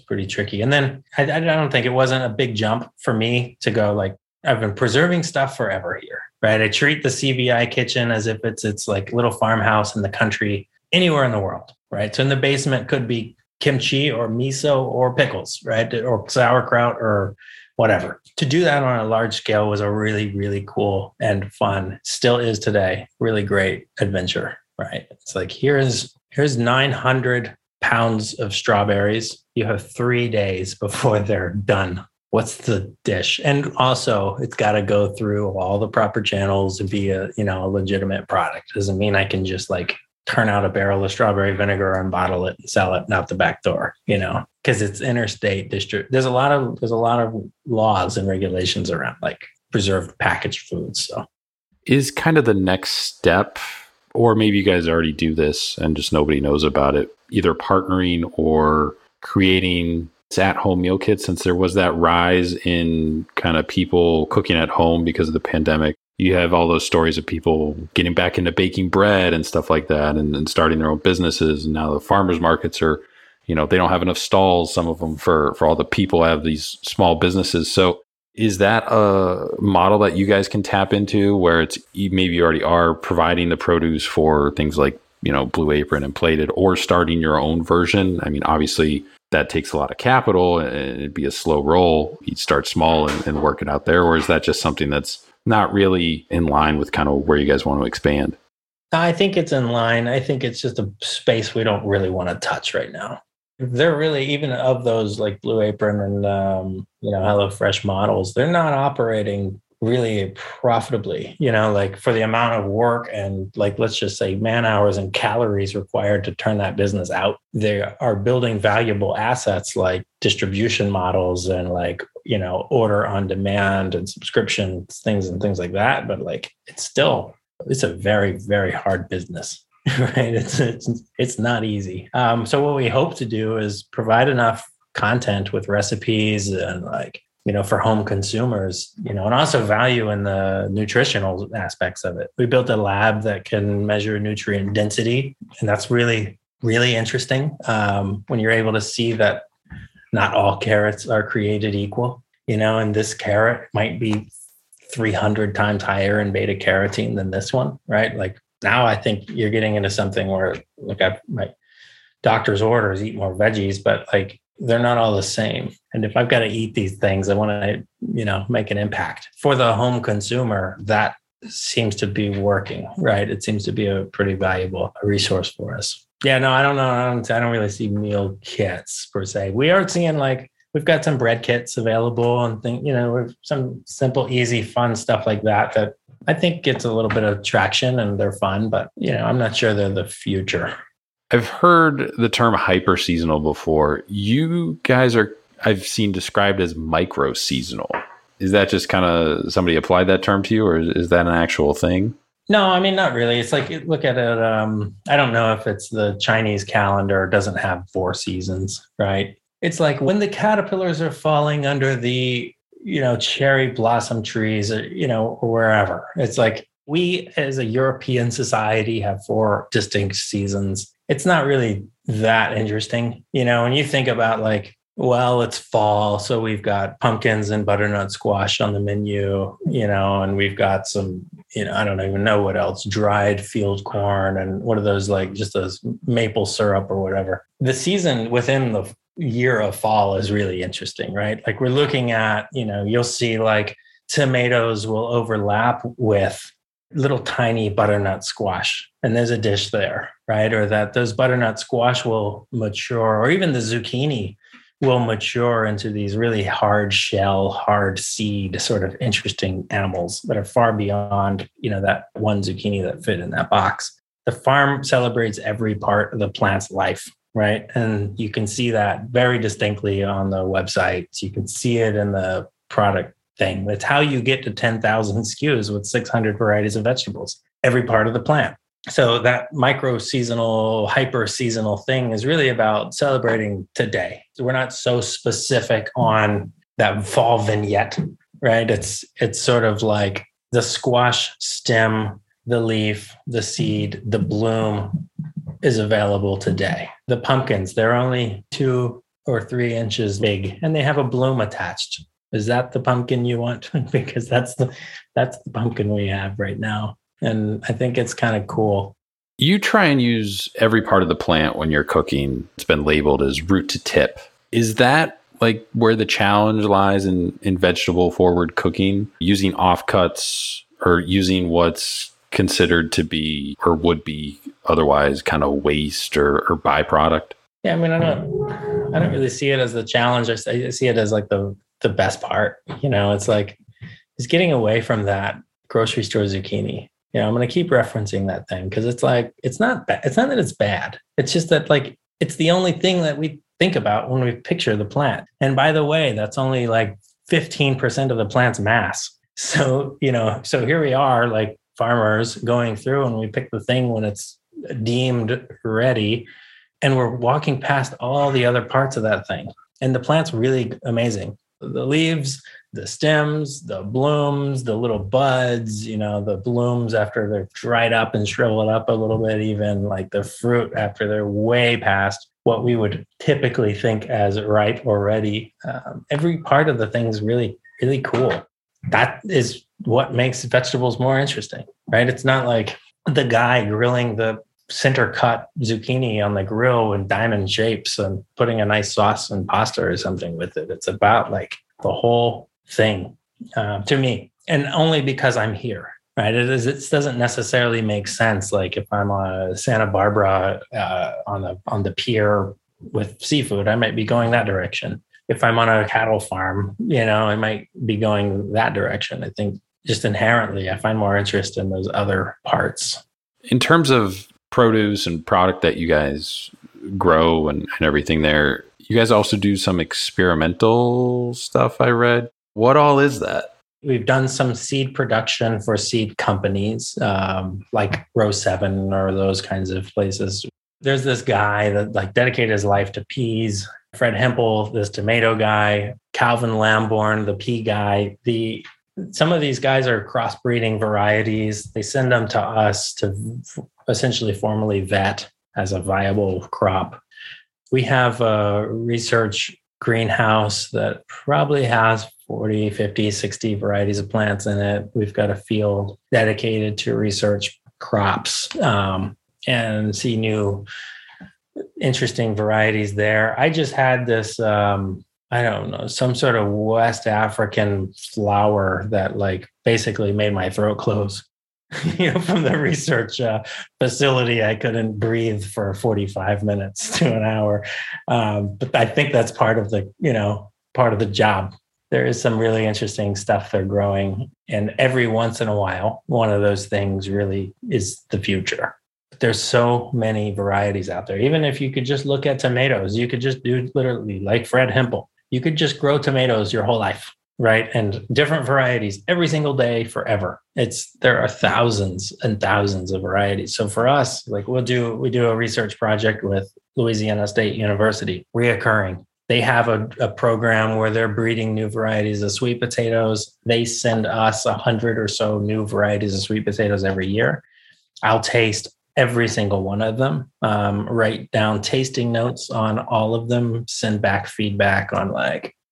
pretty tricky. And then I don't think it wasn't a big jump for me to go like, I've been preserving stuff forever here, right? I treat the CVI kitchen as if it's like little farmhouse in the country anywhere in the world. Right. So in the basement could be kimchi or miso or pickles, right? Or sauerkraut or whatever. To do that on a large scale was a really, really cool and fun, still is today, really great adventure, right? It's like, here's 900 pounds of strawberries. You have 3 days before they're done. What's the dish? And also it's got to go through all the proper channels and be a legitimate product. Doesn't mean I can just turn out a barrel of strawberry vinegar and bottle it and sell it out the back door, because it's interstate district. There's a lot of laws and regulations around preserved packaged foods. So is kind of the next step, or maybe you guys already do this and just nobody knows about it, either partnering or creating at-home meal kits, since there was that rise in kind of people cooking at home because of the pandemic. You have all those stories of people getting back into baking bread and stuff like that and starting their own businesses. And now the farmers markets are, they don't have enough stalls, some of them, for all the people have these small businesses. So is that a model that you guys can tap into where it's maybe you already are providing the produce for things like, Blue Apron and Plated, or starting your own version? I mean, obviously that takes a lot of capital and it'd be a slow roll. You'd start small and work it out there. Or is that just something that's not really in line with kind of where you guys want to expand? I think it's in line. I think it's just a space we don't really want to touch right now. They're really, even of those like Blue Apron and, HelloFresh models, they're not operating really profitably, like for the amount of work and like, let's just say man hours and calories required to turn that business out. They are building valuable assets like distribution models and like, order on demand and subscriptions, things like that. But like, it's a very, very hard business, right? It's not easy. So what we hope to do is provide enough content with recipes and like, for home consumers, and also value in the nutritional aspects of it. We built a lab that can measure nutrient density, and that's really, really interesting. When you're able to see that not all carrots are created equal, and this carrot might be 300 times higher in beta carotene than this one, right? Like now I think you're getting into something where like my doctor's orders, eat more veggies, but like they're not all the same. And if I've got to eat these things, I want to, make an impact for the home consumer. That seems to be working, right? It seems to be a pretty valuable resource for us. Yeah, no, I don't know. I don't really see meal kits per se. We are seeing like, we've got some bread kits available and things, some simple, easy, fun stuff like that I think gets a little bit of traction and they're fun, but, I'm not sure they're the future. I've heard the term hyper-seasonal before. You guys I've seen described as micro-seasonal. Is that just kind of somebody applied that term to you, or is that an actual thing? No, I mean, not really. It's like, look at it. I don't know if it's the Chinese calendar doesn't have 4 seasons, right? It's like when the caterpillars are falling under the, cherry blossom trees, or, or wherever. It's like we as a European society have 4 distinct seasons. It's not really that interesting. When you think about like, well, it's fall, so we've got pumpkins and butternut squash on the menu, and we've got some, I don't even know what else, dried field corn and what are those like just those maple syrup or whatever. The season within the year of fall is really interesting, right? Like we're looking at, you'll see like tomatoes will overlap with little tiny butternut squash, and there's a dish there, right? Or that those butternut squash will mature, or even the zucchini will mature into these really hard shell, hard seed sort of interesting animals that are far beyond, that one zucchini that fit in that box. The farm celebrates every part of the plant's life, right? And you can see that very distinctly on the website. You can see it in the product thing. That's how you get to 10,000 SKUs with 600 varieties of vegetables, every part of the plant. So that micro-seasonal, hyper-seasonal thing is really about celebrating today. So we're not so specific on that fall vignette, right? It's sort of like the squash stem, the leaf, the seed, the bloom is available today. The pumpkins, they're only 2 or 3 inches big and they have a bloom attached. Is that the pumpkin you want? Because that's the pumpkin we have right now. And I think it's kind of cool. You try and use every part of the plant when you're cooking. It's been labeled as root to tip. Is that like where the challenge lies in vegetable forward cooking? Using offcuts or using what's considered to be or would be otherwise kind of waste or byproduct? Yeah, I mean, I don't really see it as the challenge. I see it as like the best part. It's like it's getting away from that grocery store zucchini. I'm going to keep referencing that thing because it's like it's not that it's bad. It's just that like it's the only thing that we think about when we picture the plant. And by the way, that's only like 15% of the plant's mass. So, so here we are like farmers going through and we pick the thing when it's deemed ready and we're walking past all the other parts of that thing. And the plant's really amazing. The leaves, the stems, the blooms, the little buds, the blooms after they're dried up and shriveled up a little bit, even like the fruit after they're way past what we would typically think as ripe or ready. Every part of the thing's really, really cool. That is what makes vegetables more interesting, right? It's not like the guy grilling the center cut zucchini on the grill in diamond shapes and putting a nice sauce and pasta or something with it. It's about like the whole thing to me. And only because I'm here, right? It doesn't necessarily make sense. Like if I'm on Santa Barbara on the pier with seafood, I might be going that direction. If I'm on a cattle farm, I might be going that direction. I think just inherently, I find more interest in those other parts. In terms of produce and product that you guys grow and everything there, you guys also do some experimental stuff, I read. What all is that? We've done some seed production for seed companies, like Row 7 or those kinds of places. There's this guy that dedicated his life to peas. Fred Hempel, this tomato guy, Calvin Lamborn, the pea guy. Some of these guys are crossbreeding varieties. They send them to us to essentially formally vet as a viable crop. We have a research greenhouse that probably has 40, 50, 60 varieties of plants in it. We've got a field dedicated to research crops and see new interesting varieties there. I just had this, some sort of West African flower that basically made my throat close. From the research facility, I couldn't breathe for 45 minutes to an hour. But I think that's part of the job. There is some really interesting stuff they're growing. And every once in a while, one of those things really is the future. There's so many varieties out there. Even if you could just look at tomatoes, you could just do literally like Fred Hempel. You could just grow tomatoes your whole life, right? And different varieties every single day forever. There are thousands and thousands of varieties. So for us, we do a research project with Louisiana State University, reoccurring. They have a program where they're breeding new varieties of sweet potatoes. They send us 100 or so new varieties of sweet potatoes every year. I'll taste every single one of them, write down tasting notes on all of them, send back feedback on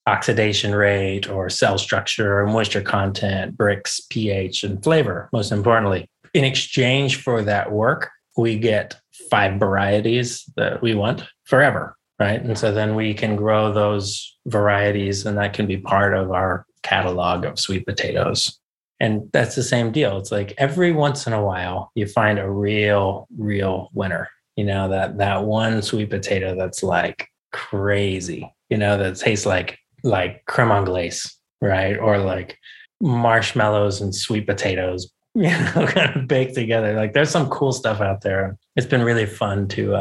oxidation rate or cell structure or moisture content, Brix, pH, and flavor, most importantly. In exchange for that work, we get 5 varieties that we want forever, right? And so then we can grow those varieties, and that can be part of our catalog of sweet potatoes. And that's the same deal. It's every once in a while, you find a real, real winner. That one sweet potato that's crazy, that tastes like creme anglaise, right? Or marshmallows and sweet potatoes, kind of baked together. There's some cool stuff out there. It's been really fun to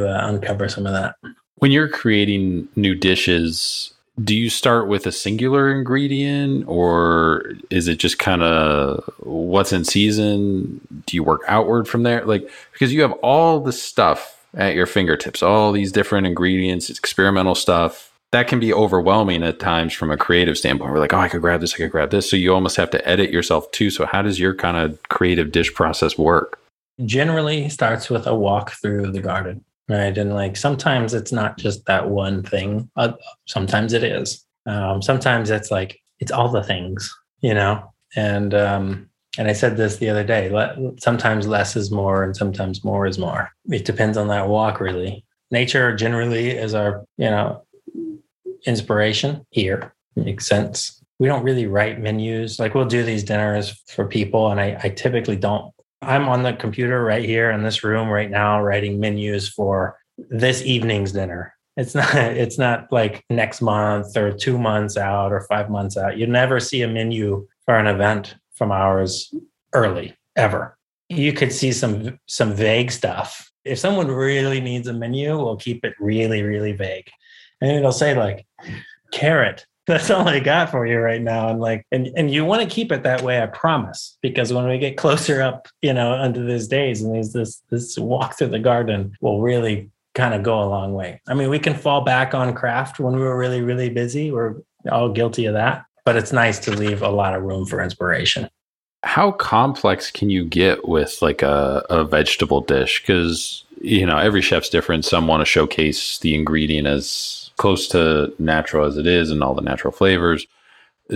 uncover some of that. When you're creating new dishes, do you start with a singular ingredient, or is it just kind of what's in season? Do you work outward from there? Because you have all the stuff at your fingertips, all these different ingredients, experimental stuff. That can be overwhelming at times from a creative standpoint. We're oh, I could grab this, I could grab this. So you almost have to edit yourself too. So how does your kind of creative dish process work? Generally starts with a walk through the garden. Right. And sometimes it's not just that one thing. Sometimes it is. Sometimes it's it's all the things, and I said this the other day, sometimes less is more and sometimes more is more. It depends on that walk, really. Nature generally is our, inspiration here. Makes sense. We don't really write menus. We'll do these dinners for people. And I typically don't. I'm on the computer right here in this room right now, writing menus for this evening's dinner. It's not next month or 2 months out or 5 months out. You never see a menu for an event from ours early, ever. You could see some vague stuff. If someone really needs a menu, we'll keep it really, really vague. And it'll say carrot. That's all I got for you right now. And and you want to keep it that way, I promise, because when we get closer up, under these days and this walk through the garden will really kind of go a long way. I mean, we can fall back on craft when we were really, really busy. We're all guilty of that, but it's nice to leave a lot of room for inspiration. How complex can you get with a vegetable dish? Because, every chef's different. Some want to showcase the ingredient as close to natural as it is and all the natural flavors.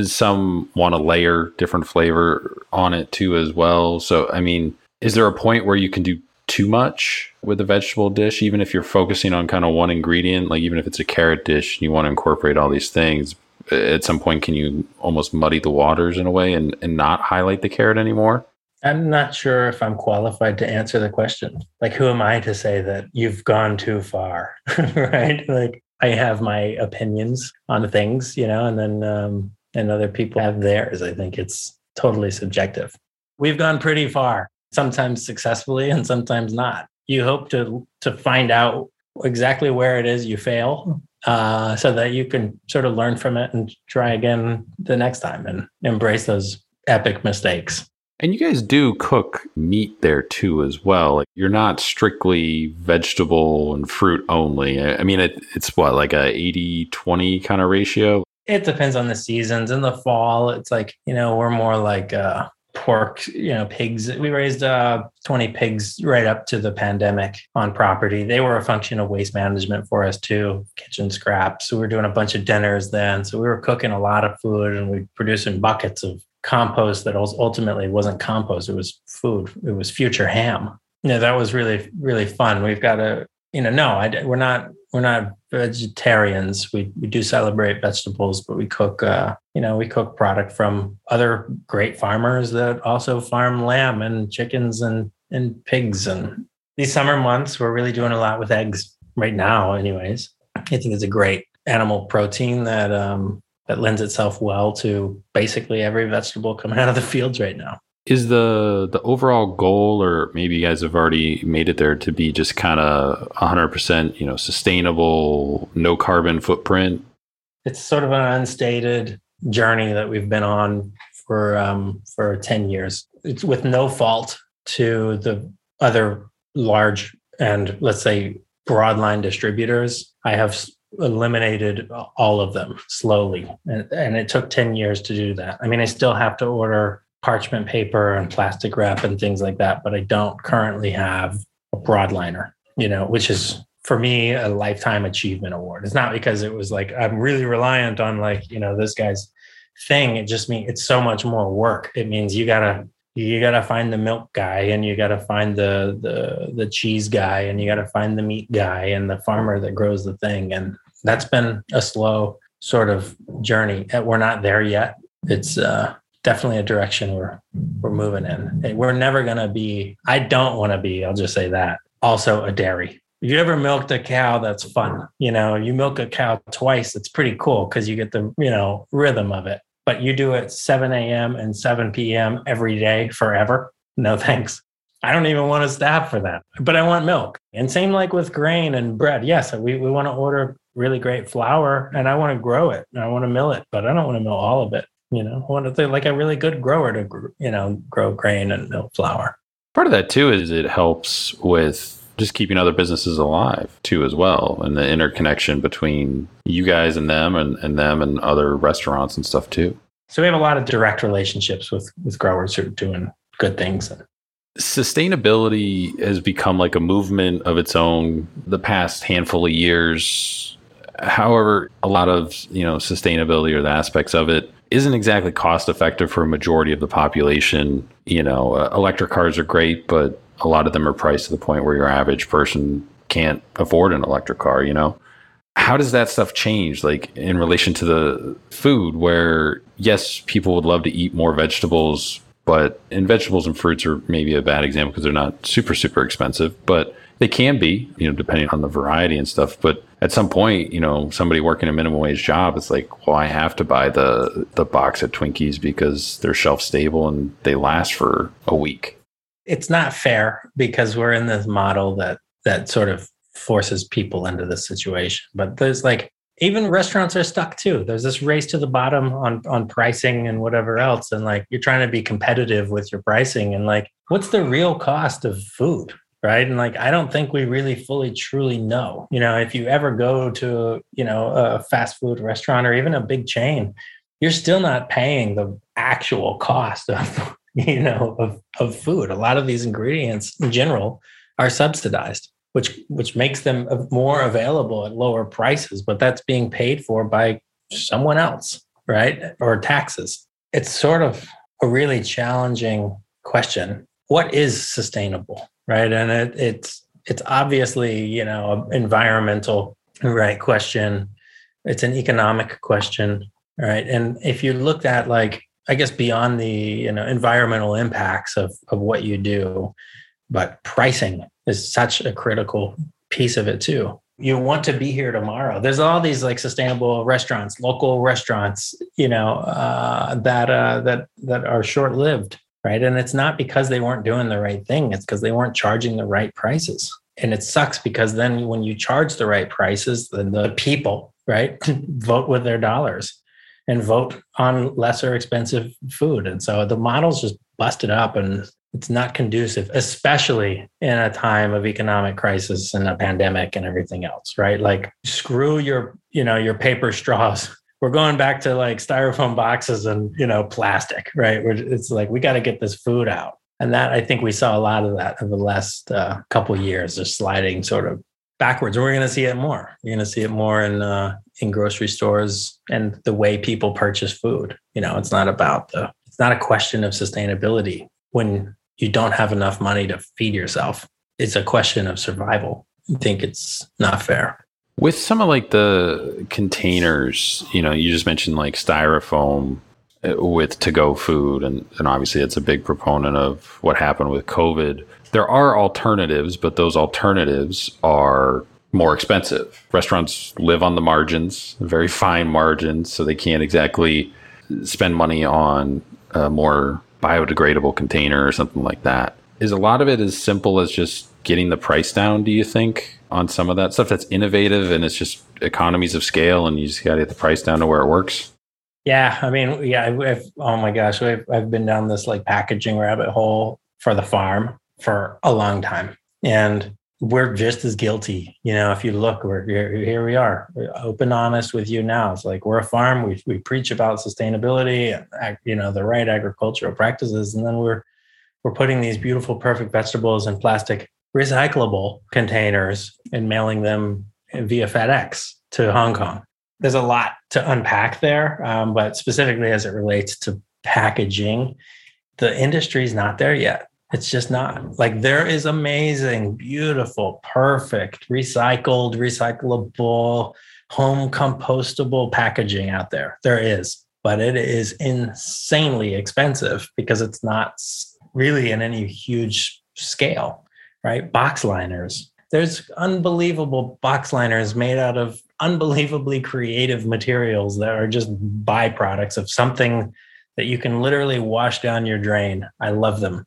Some want to layer different flavor on it too as well. So, I mean, is there a point where you can do too much with a vegetable dish, even if you're focusing on kind of one ingredient? Even if it's a carrot dish, you want to incorporate all these things, at some point, can you almost muddy the waters in a way and not highlight the carrot anymore? I'm not sure if I'm qualified to answer the question. Like, who am I to say that you've gone too far, right? Like, I have my opinions on things, you know, and then and other people have theirs. I think it's totally subjective. We've gone pretty far, sometimes successfully and sometimes not. You hope to find out exactly where it is you fail, so that you can sort of learn from it and try again the next time and embrace those epic mistakes. And you guys do cook meat there too as well. Like, you're not strictly vegetable and fruit only. I mean, it's what, like a 80-20 kind of ratio? It depends on the seasons. In the fall, it's like, you know, we're more like pork, you know, pigs. We raised 20 pigs right up to the pandemic on property. They were a function of waste management for us too, kitchen scraps. So we were doing a bunch of dinners then. So we were cooking a lot of food and we producing buckets of compost that ultimately wasn't compost. It was food. It was future ham. You know, that was really, really fun. We've got a, you know, we're not vegetarians. We do celebrate vegetables, but we cook, we cook product from other great farmers that also farm lamb and chickens and pigs. And these summer months, we're really doing a lot with eggs right now. Anyways, I think it's a great animal protein that lends itself well to basically every vegetable coming out of the fields right now. Is the overall goal, or maybe you guys have already made it there, to be just kind of 100%, you know, sustainable, no carbon footprint? It's sort of an unstated journey that we've been on for 10 years. It's with no fault to the other large and, let's say, broadline distributors. I have eliminated all of them slowly. And it took 10 years to do that. I mean, I still have to order parchment paper and plastic wrap and things like that, but I don't currently have a broadliner, you know, which is for me a lifetime achievement award. It's not because it was like, I'm really reliant on like, you know, this guy's thing. It just means it's so much more work. It means you gotta find the milk guy, and you gotta find the cheese guy, and you gotta find the meat guy and the farmer that grows the thing. And that's been a slow sort of journey. We're not there yet. It's definitely a direction we're moving in. And we're never gonna be. I don't want to be. I'll just say that. Also a dairy. If you ever milked a cow, that's fun. You know, you milk a cow twice. It's pretty cool because you get the, you know, rhythm of it. But you do it 7 a.m. and 7 p.m. every day forever? No, thanks. I don't even want to staff for that, but I want milk. And same like with grain and bread. Yes, we want to order really great flour, and I want to grow it and I want to mill it, but I don't want to mill all of it. You know, I want to like a really good grower to, you know, grow grain and mill flour. Part of that too is it helps with just keeping other businesses alive too as well, and the interconnection between you guys and them and them and other restaurants and stuff too. So we have a lot of direct relationships with growers who are doing good things. Sustainability has become like a movement of its own the past handful of years. However, a lot of, you know, sustainability or the aspects of it isn't exactly cost effective for a majority of the population. You know, electric cars are great, but a lot of them are priced to the point where your average person can't afford an electric car, you know? How does that stuff change, like in relation to the food, where yes, people would love to eat more vegetables, but and vegetables and fruits are maybe a bad example because they're not super, super expensive, but they can be, you know, depending on the variety and stuff. But at some point, you know, somebody working a minimum wage job is like, well, I have to buy the box at Twinkies because they're shelf stable and they last for a week. It's not fair because we're in this model that sort of forces people into this situation. But there's like, even restaurants are stuck too. There's this race to the bottom on pricing and whatever else. And like, you're trying to be competitive with your pricing and like, what's the real cost of food, right? And like, I don't think we really fully, truly know, you know, if you ever go to, you know, a fast food restaurant or even a big chain, you're still not paying the actual cost of, you know, of food. A lot of these ingredients in general are subsidized, which makes them more available at lower prices, but that's being paid for by someone else, right? Or taxes. It's sort of a really challenging question. What is sustainable, right? And it's obviously, you know, an environmental, right, question. It's an economic question. All right. And if you looked at, like, I guess beyond the, you know, environmental impacts of what you do, but pricing is such a critical piece of it too. You want to be here tomorrow. There's all these like sustainable restaurants, local restaurants, you know, that are short-lived, right? And it's not because they weren't doing the right thing. It's because they weren't charging the right prices. And it sucks because then when you charge the right prices, then the people, right, vote with their dollars and vote on lesser expensive food. And so the model's just busted up and it's not conducive, especially in a time of economic crisis and a pandemic and everything else, right? Like, screw your, you know, your paper straws. We're going back to like styrofoam boxes and, you know, plastic, right? It's like, we got to get this food out. And that, I think we saw a lot of that over the last couple of years, just sliding sort of backwards. We're going to see it more. You're going to see it more in grocery stores and the way people purchase food. You know, it's not a question of sustainability when you don't have enough money to feed yourself. It's a question of survival. I think it's not fair. With some of like the containers, you know, you just mentioned like styrofoam with to-go food. And obviously it's a big proponent of what happened with COVID. There are alternatives, but those alternatives are more expensive. Restaurants live on the margins, very fine margins, so they can't exactly spend money on a more biodegradable container or something like that. Is a lot of it as simple as just getting the price down, do you think, on some of that stuff that's innovative and it's just economies of scale and you just got to get the price down to where it works? Yeah. I mean, yeah, I've been down this like packaging rabbit hole for the farm for a long time. And we're just as guilty. You know, if you look, here we are. We're open, honest with you now. It's like, we're a farm. We preach about sustainability and, you know, the right agricultural practices. And then we're putting these beautiful, perfect vegetables in plastic recyclable containers and mailing them via FedEx to Hong Kong. There's a lot to unpack there, but specifically as it relates to packaging, the industry's not there yet. It's just not. Like, there is amazing, beautiful, perfect, recycled, recyclable, home compostable packaging out there. There is, but it is insanely expensive because it's not really in any huge scale, right? Box liners. There's unbelievable box liners made out of unbelievably creative materials that are just byproducts of something that you can literally wash down your drain. I love them.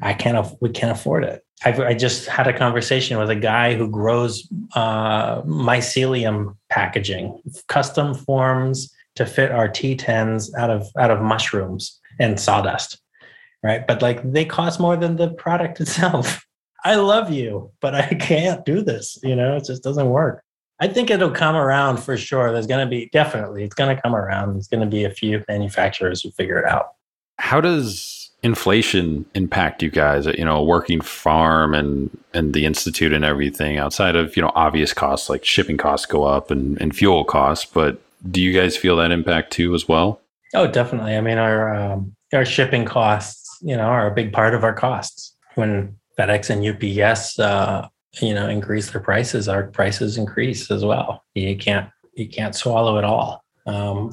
We can't afford it. I just had a conversation with a guy who grows mycelium packaging, custom forms to fit our T10s out of mushrooms and sawdust, right? But like, they cost more than the product itself. I love you, but I can't do this. You know, it just doesn't work. I think it'll come around for sure. It's going to come around. There's going to be a few manufacturers who figure it out. How does inflation impact you guys, you know, working farm and the institute and everything, outside of, you know, obvious costs like shipping costs go up and fuel costs, but do you guys feel that impact too as well? Oh, definitely. I mean, our shipping costs, you know, are a big part of our costs. When FedEx and UPS, you know, increase their prices, our prices increase as well. You can't swallow it all.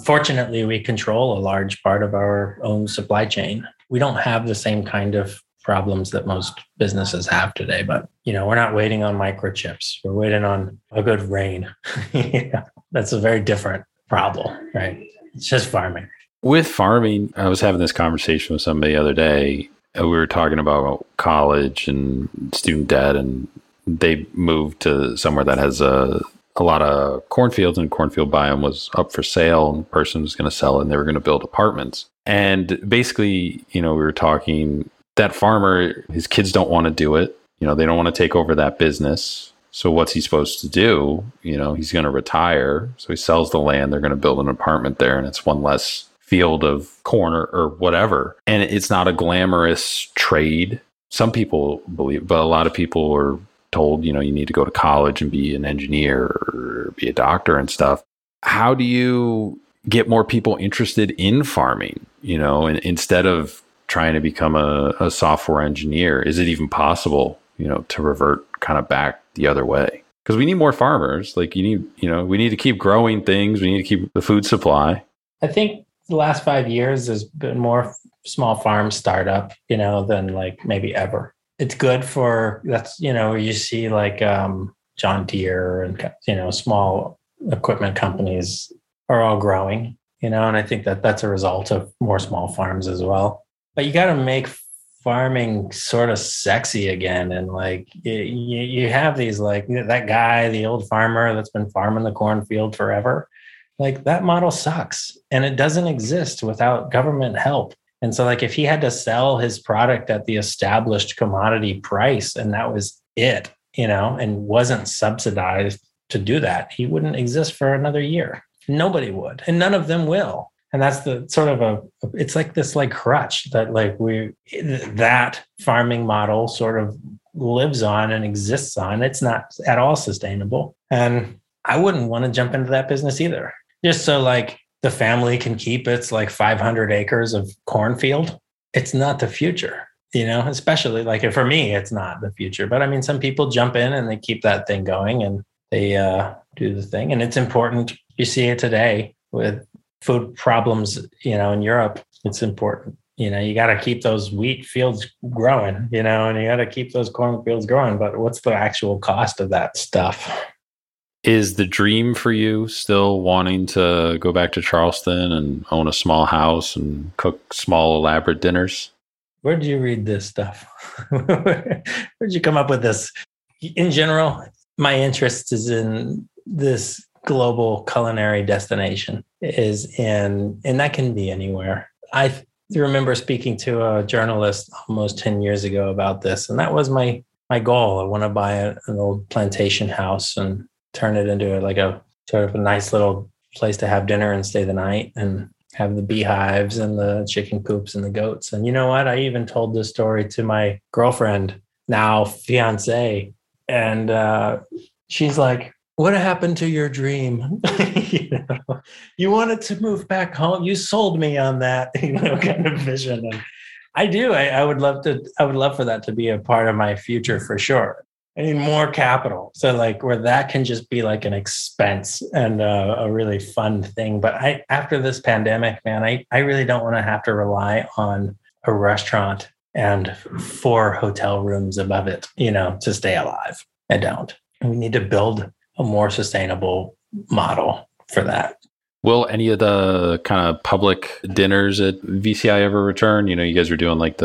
Fortunately, we control a large part of our own supply chain. We don't have the same kind of problems that most businesses have today, but, you know, we're not waiting on microchips. We're waiting on a good rain. Yeah, that's a very different problem, right? It's just farming. With farming, I was having this conversation with somebody the other day. We were talking about college and student debt, and they moved to somewhere that has a lot of cornfields, and cornfield biome was up for sale, and the person was going to sell it, and they were going to build apartments. And basically, you know, we were talking, that farmer, his kids don't want to do it. You know, they don't want to take over that business. So what's he supposed to do? You know, he's going to retire. So he sells the land. They're going to build an apartment there, and it's one less field of corn or whatever. And it's not a glamorous trade. Some people believe, but a lot of people are told, you know, you need to go to college and be an engineer or be a doctor and stuff. How do you get more people interested in farming, you know, and instead of trying to become a software engineer? Is it even possible, you know, to revert kind of back the other way? Because we need more farmers. Like, we need to keep growing things. We need to keep the food supply. I think the last 5 years has been more small farm startup, you know, than like maybe ever. It's good for that's, you know, you see like John Deere and, you know, small equipment companies are all growing, you know, and I think that that's a result of more small farms as well. But you got to make farming sort of sexy again. And like you have these like that guy, the old farmer that's been farming the cornfield forever. Like that model sucks and it doesn't exist without government help. And so like if he had to sell his product at the established commodity price and that was it, you know, and wasn't subsidized to do that, he wouldn't exist for another year. Nobody would. And none of them will. And that's the sort of it's like this like crutch that like that farming model sort of lives on and exists on. It's not at all sustainable. And I wouldn't want to jump into that business either. Just so like the family can keep its like 500 acres of cornfield. It's not the future, you know, especially like for me, it's not the future. But I mean, some people jump in and they keep that thing going and they do the thing. And it's important. You see it today with food problems, you know, in Europe, it's important. You know, you got to keep those wheat fields growing, you know, and you got to keep those cornfields growing. But what's the actual cost of that stuff? Is the dream for you still wanting to go back to Charleston and own a small house and cook small, elaborate dinners? Where did you read this stuff? Where did you come up with this? In general, my interest is in this global culinary destination and that can be anywhere. I remember speaking to a journalist almost 10 years ago about this, and that was my goal. I want to buy an old plantation house and turn it into like a sort of a nice little place to have dinner and stay the night and have the beehives and the chicken coops and the goats. And you know what? I even told this story to my girlfriend, now fiance, and she's like, what happened to your dream? You know, you wanted to move back home. You sold me on that, you know, kind of vision. And I do. I would love for that to be a part of my future for sure. I need more capital. So like where that can just be like an expense and a really fun thing. But after this pandemic, man, I really don't want to have to rely on a restaurant and 4 hotel rooms above it, you know, to stay alive. I don't. We need to build a more sustainable model for that. Will any of the kind of public dinners at VCI ever return? You know, you guys were doing like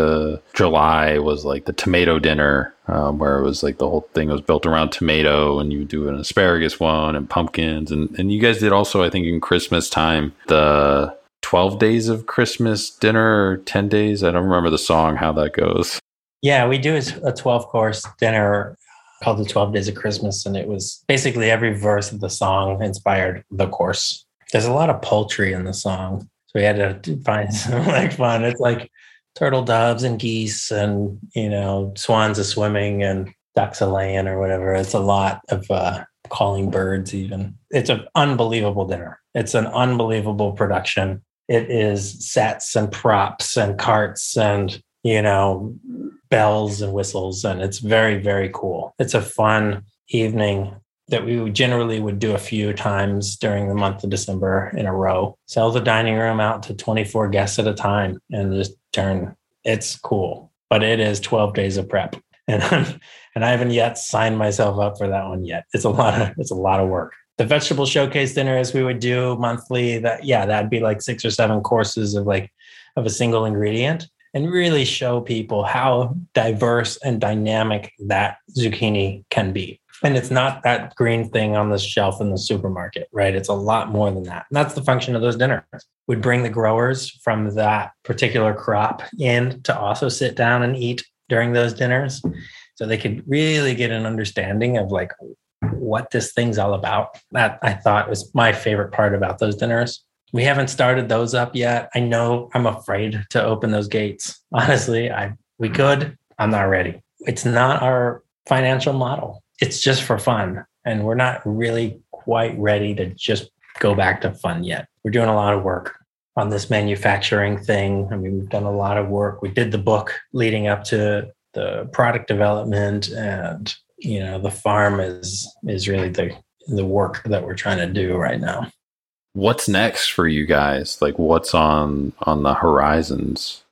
July was like the tomato dinner, where it was like the whole thing was built around tomato, and you would do an asparagus one and pumpkins. And you guys did also, I think in Christmas time, the 12 days of Christmas dinner or 10 days. I don't remember the song, how that goes. Yeah, we do a 12-course dinner called the 12 Days of Christmas. And it was basically every verse of the song inspired the course. There's a lot of poultry in the song, so we had to find some like fun. It's like turtle doves and geese and, you know, swans are swimming and ducks are laying or whatever. It's a lot of calling birds even. It's an unbelievable dinner. It's an unbelievable production. It is sets and props and carts and, you know, bells and whistles. And it's very, very cool. It's a fun evening that we generally would do a few times during the month of December in a row. Sell the dining room out to 24 guests at a time and just turn. It's cool, but it is 12 days of prep. And I haven't yet signed myself up for that one yet. It's a lot of work. The vegetable showcase dinners we would do monthly, that'd be like 6 or 7 courses of a single ingredient, and really show people how diverse and dynamic that zucchini can be. And it's not that green thing on the shelf in the supermarket, right? It's a lot more than that. And that's the function of those dinners. We'd bring the growers from that particular crop in to also sit down and eat during those dinners, so they could really get an understanding of like what this thing's all about. That I thought was my favorite part about those dinners. We haven't started those up yet. I know I'm afraid to open those gates. Honestly, we could. I'm not ready. It's not our financial model. It's just for fun. And we're not really quite ready to just go back to fun yet. We're doing a lot of work on this manufacturing thing. I mean, we've done a lot of work. We did the book leading up to the product development, and, you know, the farm is really the work that we're trying to do right now. what's next for you guys? Like, what's on the horizons?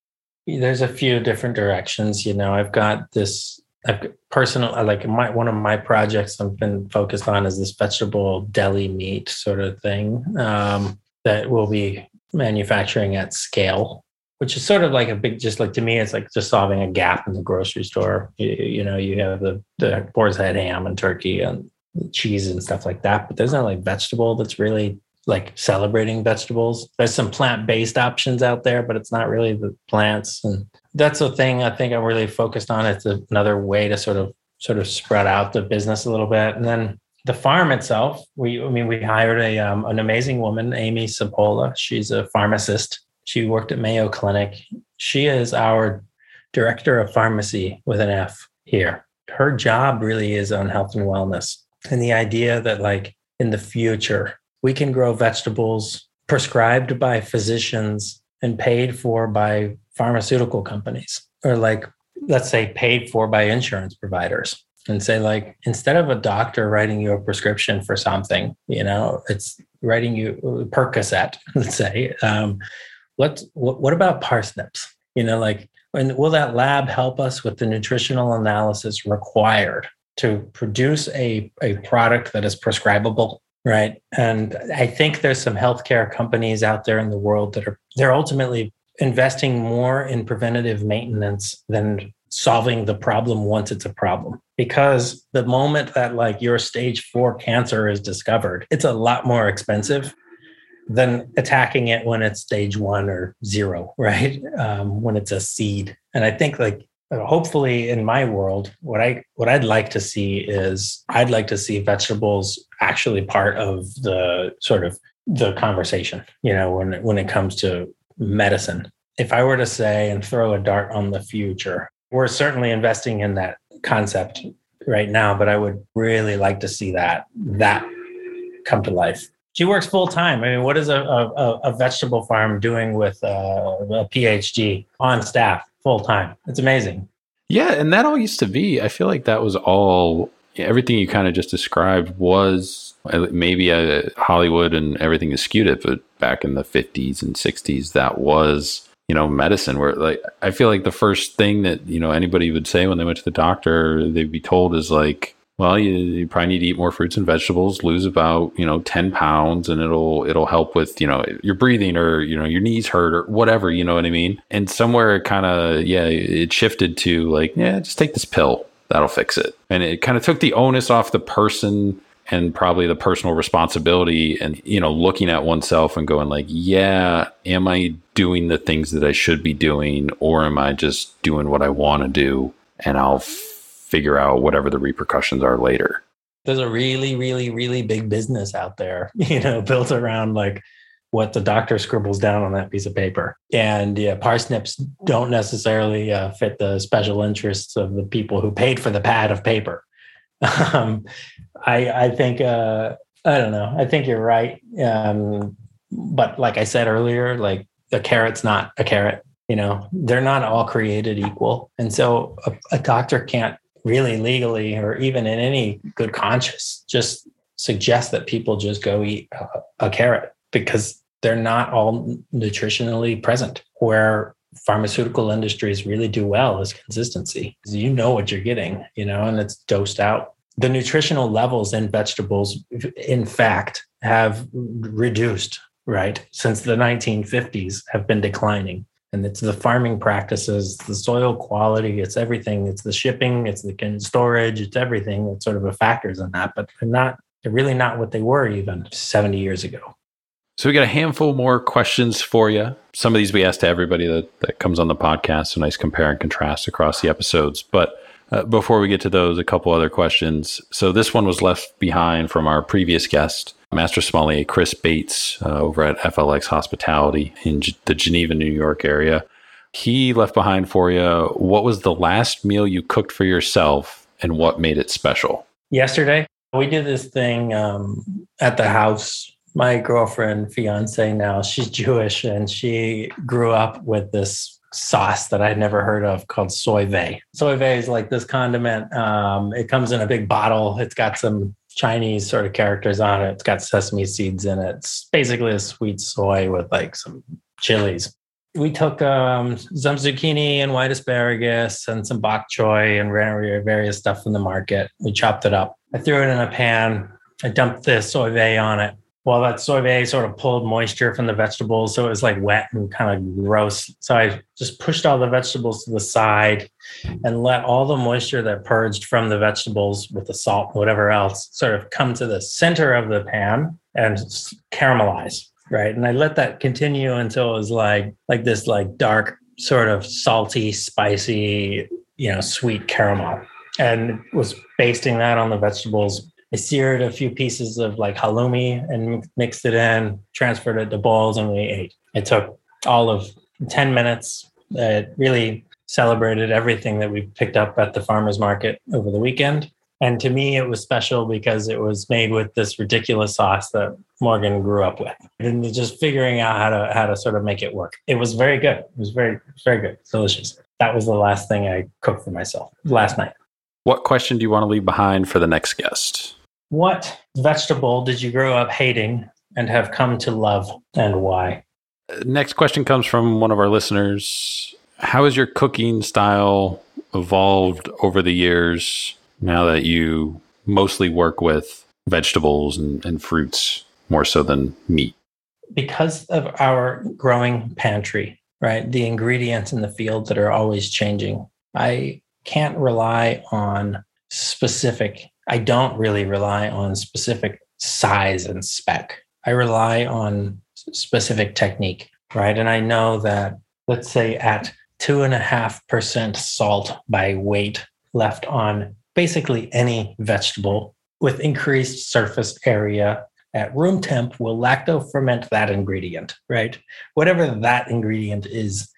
There's a few different directions. You know, I've got this one of my projects I've been focused on is this vegetable deli meat sort of thing that we'll be manufacturing at scale, which is sort of like a big, just like to me, it's like just solving a gap in the grocery store. You know, you have the boar's head ham and turkey and cheese and stuff like that, but there's not like vegetable that's really like celebrating vegetables. There's some plant-based options out there, but it's not really the plants. And that's the thing I think I'm really focused on. It's another way to sort of spread out the business a little bit. And then the farm itself, we hired an amazing woman, Amy Cipolla. She's a pharmacist. She worked at Mayo Clinic. She is our director of pharmacy with an F here. Her job really is on health and wellness. And the idea that like in the future, we can grow vegetables prescribed by physicians and paid for by pharmaceutical companies, or like, let's say paid for by insurance providers, and say like, instead of a doctor writing you a prescription for something, you know, it's writing you Percocet, let's say, what about parsnips? You know, like, and will that lab help us with the nutritional analysis required to produce a product that is prescribable, right? And I think there's some healthcare companies out there in the world that they're ultimately investing more in preventative maintenance than solving the problem once it's a problem. Because the moment that like your stage 4 cancer is discovered, it's a lot more expensive than attacking it when it's stage 1 or 0, right? When it's a seed. And I think like, hopefully in my world, what I'd like to see is I'd like to see vegetables actually part of the sort of the conversation, you know, when it comes to medicine. If I were to say and throw a dart on the future, we're certainly investing in that concept right now, but I would really like to see that come to life. She works full time. I mean, what is a vegetable farm doing with a PhD on staff full time? It's amazing. Yeah. And that all used to be, I feel like that was all, everything you kind of just described was maybe Hollywood and everything is skewed it, but back in the 50s and 60s, that was, you know, medicine, where like, I feel like the first thing that, you know, anybody would say when they went to the doctor, they'd be told is like, well, you probably need to eat more fruits and vegetables, lose about, you know, 10 pounds, and it'll help with, you know, your breathing, or, you know, your knees hurt, or whatever, you know what I mean? And somewhere it kind of, yeah, it shifted to like, yeah, just take this pill, that'll fix it. And it kind of took the onus off the person and probably the personal responsibility, and, you know, looking at oneself and going like, yeah, am I doing the things that I should be doing, or am I just doing what I want to do and I'll figure out whatever the repercussions are later. There's a really, really, really big business out there, you know, built around like what the doctor scribbles down on that piece of paper. And yeah, parsnips don't necessarily fit the special interests of the people who paid for the pad of paper. I think I don't know. I think you're right. But like I said earlier, like a carrot's not a carrot, you know, they're not all created equal. And so a doctor can't really legally, or even in any good conscience, just suggest that people just go eat a carrot, because they're not all nutritionally present. Where pharmaceutical industries really do well is consistency. You know what you're getting, you know, and it's dosed out. The nutritional levels in vegetables, in fact, have reduced, right? Since the 1950s have been declining. And it's the farming practices, the soil quality, it's everything. It's the shipping, it's the storage, it's everything that sort of factors in that. But they're really not what they were even 70 years ago. So we got a handful more questions for you. Some of these we ask to everybody that comes on the podcast. So nice compare and contrast across the episodes. But before we get to those, a couple other questions. So this one was left behind from our previous guest, Master Sommelier Chris Bates over at FLX Hospitality in the Geneva, New York area. He left behind for you, what was the last meal you cooked for yourself and what made it special? Yesterday, we did this thing at the house. My girlfriend, fiance now, she's Jewish, and she grew up with this sauce that I'd never heard of called soy vey. Soy vey is like this condiment. It comes in a big bottle. It's got some Chinese sort of characters on it. It's got sesame seeds in it. It's basically a sweet soy with like some chilies. We took some zucchini and white asparagus and some bok choy and various stuff from the market. We chopped it up. I threw it in a pan. I dumped the soy vee on it. Well, that soy vee sort of pulled moisture from the vegetables. So it was like wet and kind of gross. So I just pushed all the vegetables to the side and let all the moisture that purged from the vegetables with the salt, and whatever else, sort of come to the center of the pan and caramelize. Right. And I let that continue until it was like this, like dark, sort of salty, spicy, you know, sweet caramel, and was basting that on the vegetables. I seared a few pieces of like halloumi and mixed it in, transferred it to bowls, and we ate. It took all of 10 minutes. It really celebrated everything that we picked up at the farmer's market over the weekend. And to me, it was special because it was made with this ridiculous sauce that Morgan grew up with, and just figuring out how to sort of make it work. It was very good. It was very good. Delicious. That was the last thing I cooked for myself last night. What question do you want to leave behind for the next guest? What vegetable did you grow up hating and have come to love, and why? Next question comes from one of our listeners. How has your cooking style evolved over the years, now that you mostly work with vegetables and fruits more so than meat? Because of our growing pantry, right? The ingredients in the field that are always changing. I can't rely on specific size and spec. I rely on specific technique, right? And I know that, let's say at 2.5% salt by weight left on basically any vegetable with increased surface area at room temp will lacto ferment that ingredient, right? Whatever that ingredient is.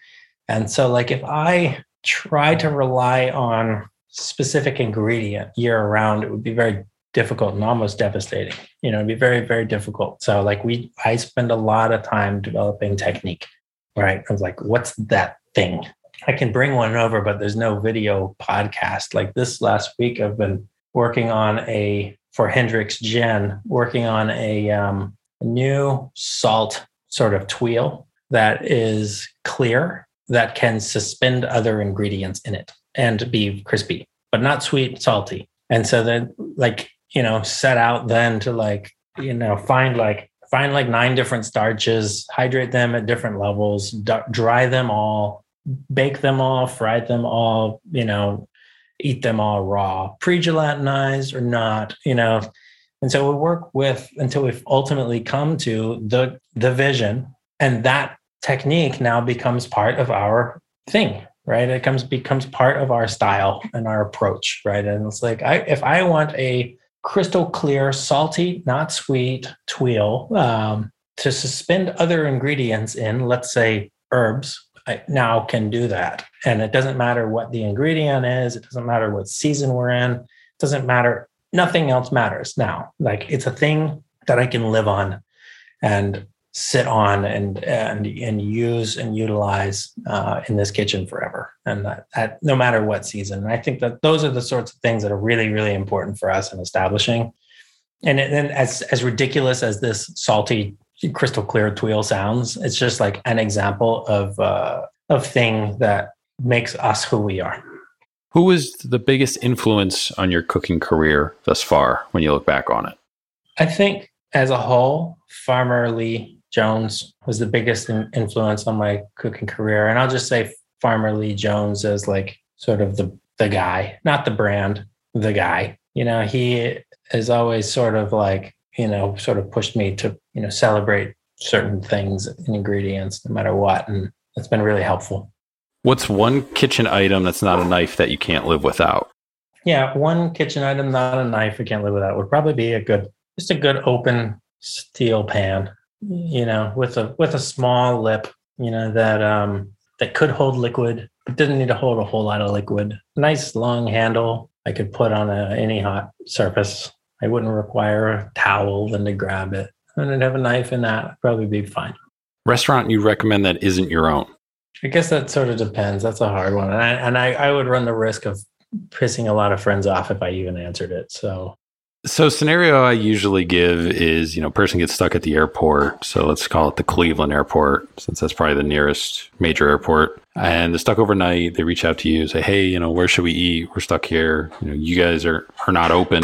And so like if I try to rely on specific ingredient year round, it would be very difficult and almost devastating. You know, it'd be very, very difficult. So like I spend a lot of time developing technique, right? I was like, what's that thing? I can bring one over, but there's no video podcast. Like this last week, I've been working on a new salt sort of tuile that is clear, that can suspend other ingredients in it and be crispy, but not sweet, salty. And so then like, you know, set out then to like, you know, find 9 different starches, hydrate them at different levels, dry them all, bake them all, fry them all, you know, eat them all raw, pre-gelatinized or not, you know. And so we'll work with until we've ultimately come to the vision, and that technique now becomes part of our thing, right? It becomes part of our style and our approach, right? And it's like, if I want a crystal clear, salty, not sweet tuile to suspend other ingredients in, let's say herbs, I now can do that. And it doesn't matter what the ingredient is. It doesn't matter what season we're in. It doesn't matter. Nothing else matters now. Like it's a thing that I can live on and sit on and use and utilize in this kitchen forever. And that no matter what season. And I think that those are the sorts of things that are really, really important for us in establishing. And then as ridiculous as this salty crystal clear tuile sounds, it's just like an example of thing that makes us who we are. Who was the biggest influence on your cooking career thus far when you look back on it? I think as a whole, Farmer Lee Jones was the biggest influence on my cooking career. And I'll just say Farmer Lee Jones as like sort of the guy, not the brand, the guy. You know, he is always sort of like, you know, sort of pushed me to, you know, celebrate certain things and ingredients no matter what. And it's been really helpful. What's one kitchen item that's not a knife that you can't live without? Yeah, one kitchen item, not a knife, you can't live without would probably be a good open steel pan, you know, with a small lip, you know, that could hold liquid, but didn't need to hold a whole lot of liquid. Nice long handle I could put on any hot surface. I wouldn't require a towel than to grab it. And I'd have a knife in that. I'd probably be fine. Restaurant you recommend that isn't your own? I guess that sort of depends. That's a hard one. And I would run the risk of pissing a lot of friends off if I even answered it. So So scenario I usually give is, you know, person gets stuck at the airport. So let's call it the Cleveland airport, since that's probably the nearest major airport. And they're stuck overnight. They reach out to you and say, hey, you know, where should we eat? We're stuck here. You know, you guys are not open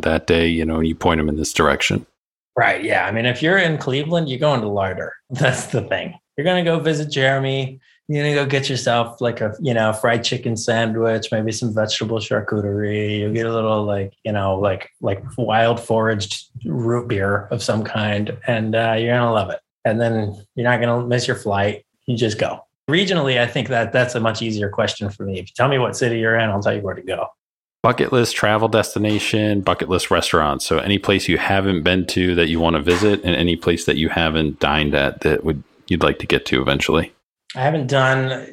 that day, you know, and you point them in this direction. Right. Yeah. I mean, if you're in Cleveland, you're going to Larder. That's the thing. You're going to go visit Jeremy. You're going to go get yourself like a, you know, fried chicken sandwich, maybe some vegetable charcuterie. You'll get a little like, you know, like wild foraged root beer of some kind. And you're going to love it. And then you're not going to miss your flight. You just go. Regionally, I think that's a much easier question for me. If you tell me what city you're in, I'll tell you where to go. Bucket list travel destination, bucket list restaurants. So any place you haven't been to that you want to visit, and any place that you haven't dined at that you'd like to get to eventually. I haven't done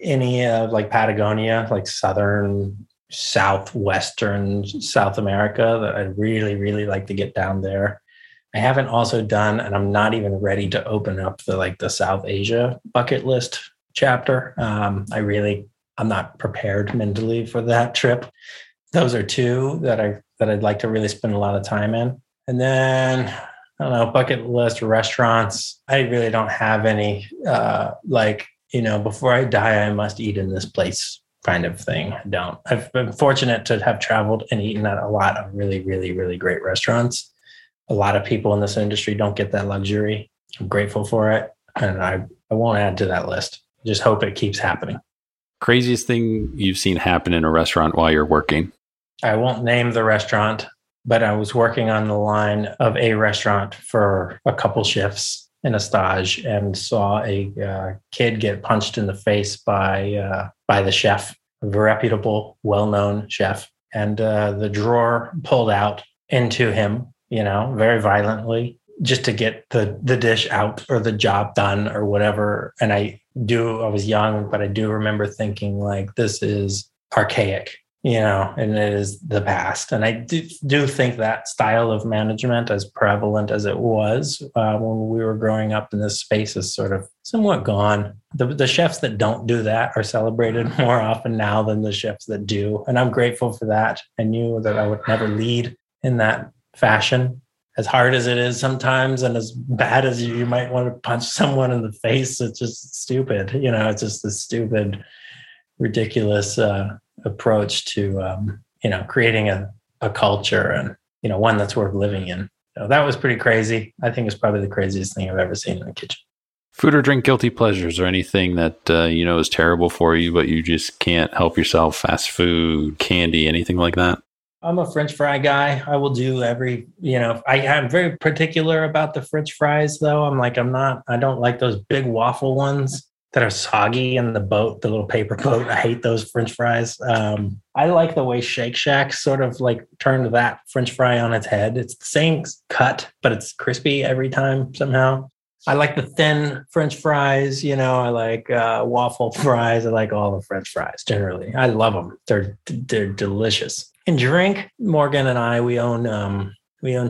any of like Patagonia, like southern, southwestern South America, that I'd really, really like to get down there. I haven't also done, and I'm not even ready to open up the South Asia bucket list chapter. I'm not prepared mentally for that trip. Those are two that I'd like to really spend a lot of time in. And then, I don't know, bucket list restaurants. I really don't have any, before I die, I must eat in this place kind of thing. I don't. I've been fortunate to have traveled and eaten at a lot of really, really, really great restaurants. A lot of people in this industry don't get that luxury. I'm grateful for it. And I won't add to that list. Just hope it keeps happening. Craziest thing you've seen happen in a restaurant while you're working? I won't name the restaurant, but I was working on the line of a restaurant for a couple shifts in a stage and saw a kid get punched in the face by the chef, a reputable, well-known chef. And the drawer pulled out into him, you know, very violently, just to get the dish out or the job done or whatever. And I was young, but I do remember thinking like, this is archaic. You know, and it is the past. And I do think that style of management, as prevalent as it was when we were growing up in this space, is sort of somewhat gone. The chefs that don't do that are celebrated more often now than the chefs that do. And I'm grateful for that. I knew that I would never lead in that fashion. As hard as it is sometimes, and as bad as you might want to punch someone in the face, it's just stupid. You know, it's just this stupid, ridiculous approach to, creating a culture and, you know, one that's worth living in. So that was pretty crazy. I think it's probably the craziest thing I've ever seen in the kitchen. Food or drink guilty pleasures, or anything that, you know, is terrible for you, but you just can't help yourself? Fast food, candy, anything like that? I'm a French fry guy. I will do every, you know, I'm very particular about the French fries though. I don't like those big waffle ones that are soggy in the little paper boat. I hate those French fries. I like the way Shake Shack sort of like turned that French fry on its head. It's the same cut, but it's crispy every time somehow. I like the thin French fries. You know, I like waffle fries. I like all the French fries generally. I love them. They're delicious. And drink, Morgan and I, we own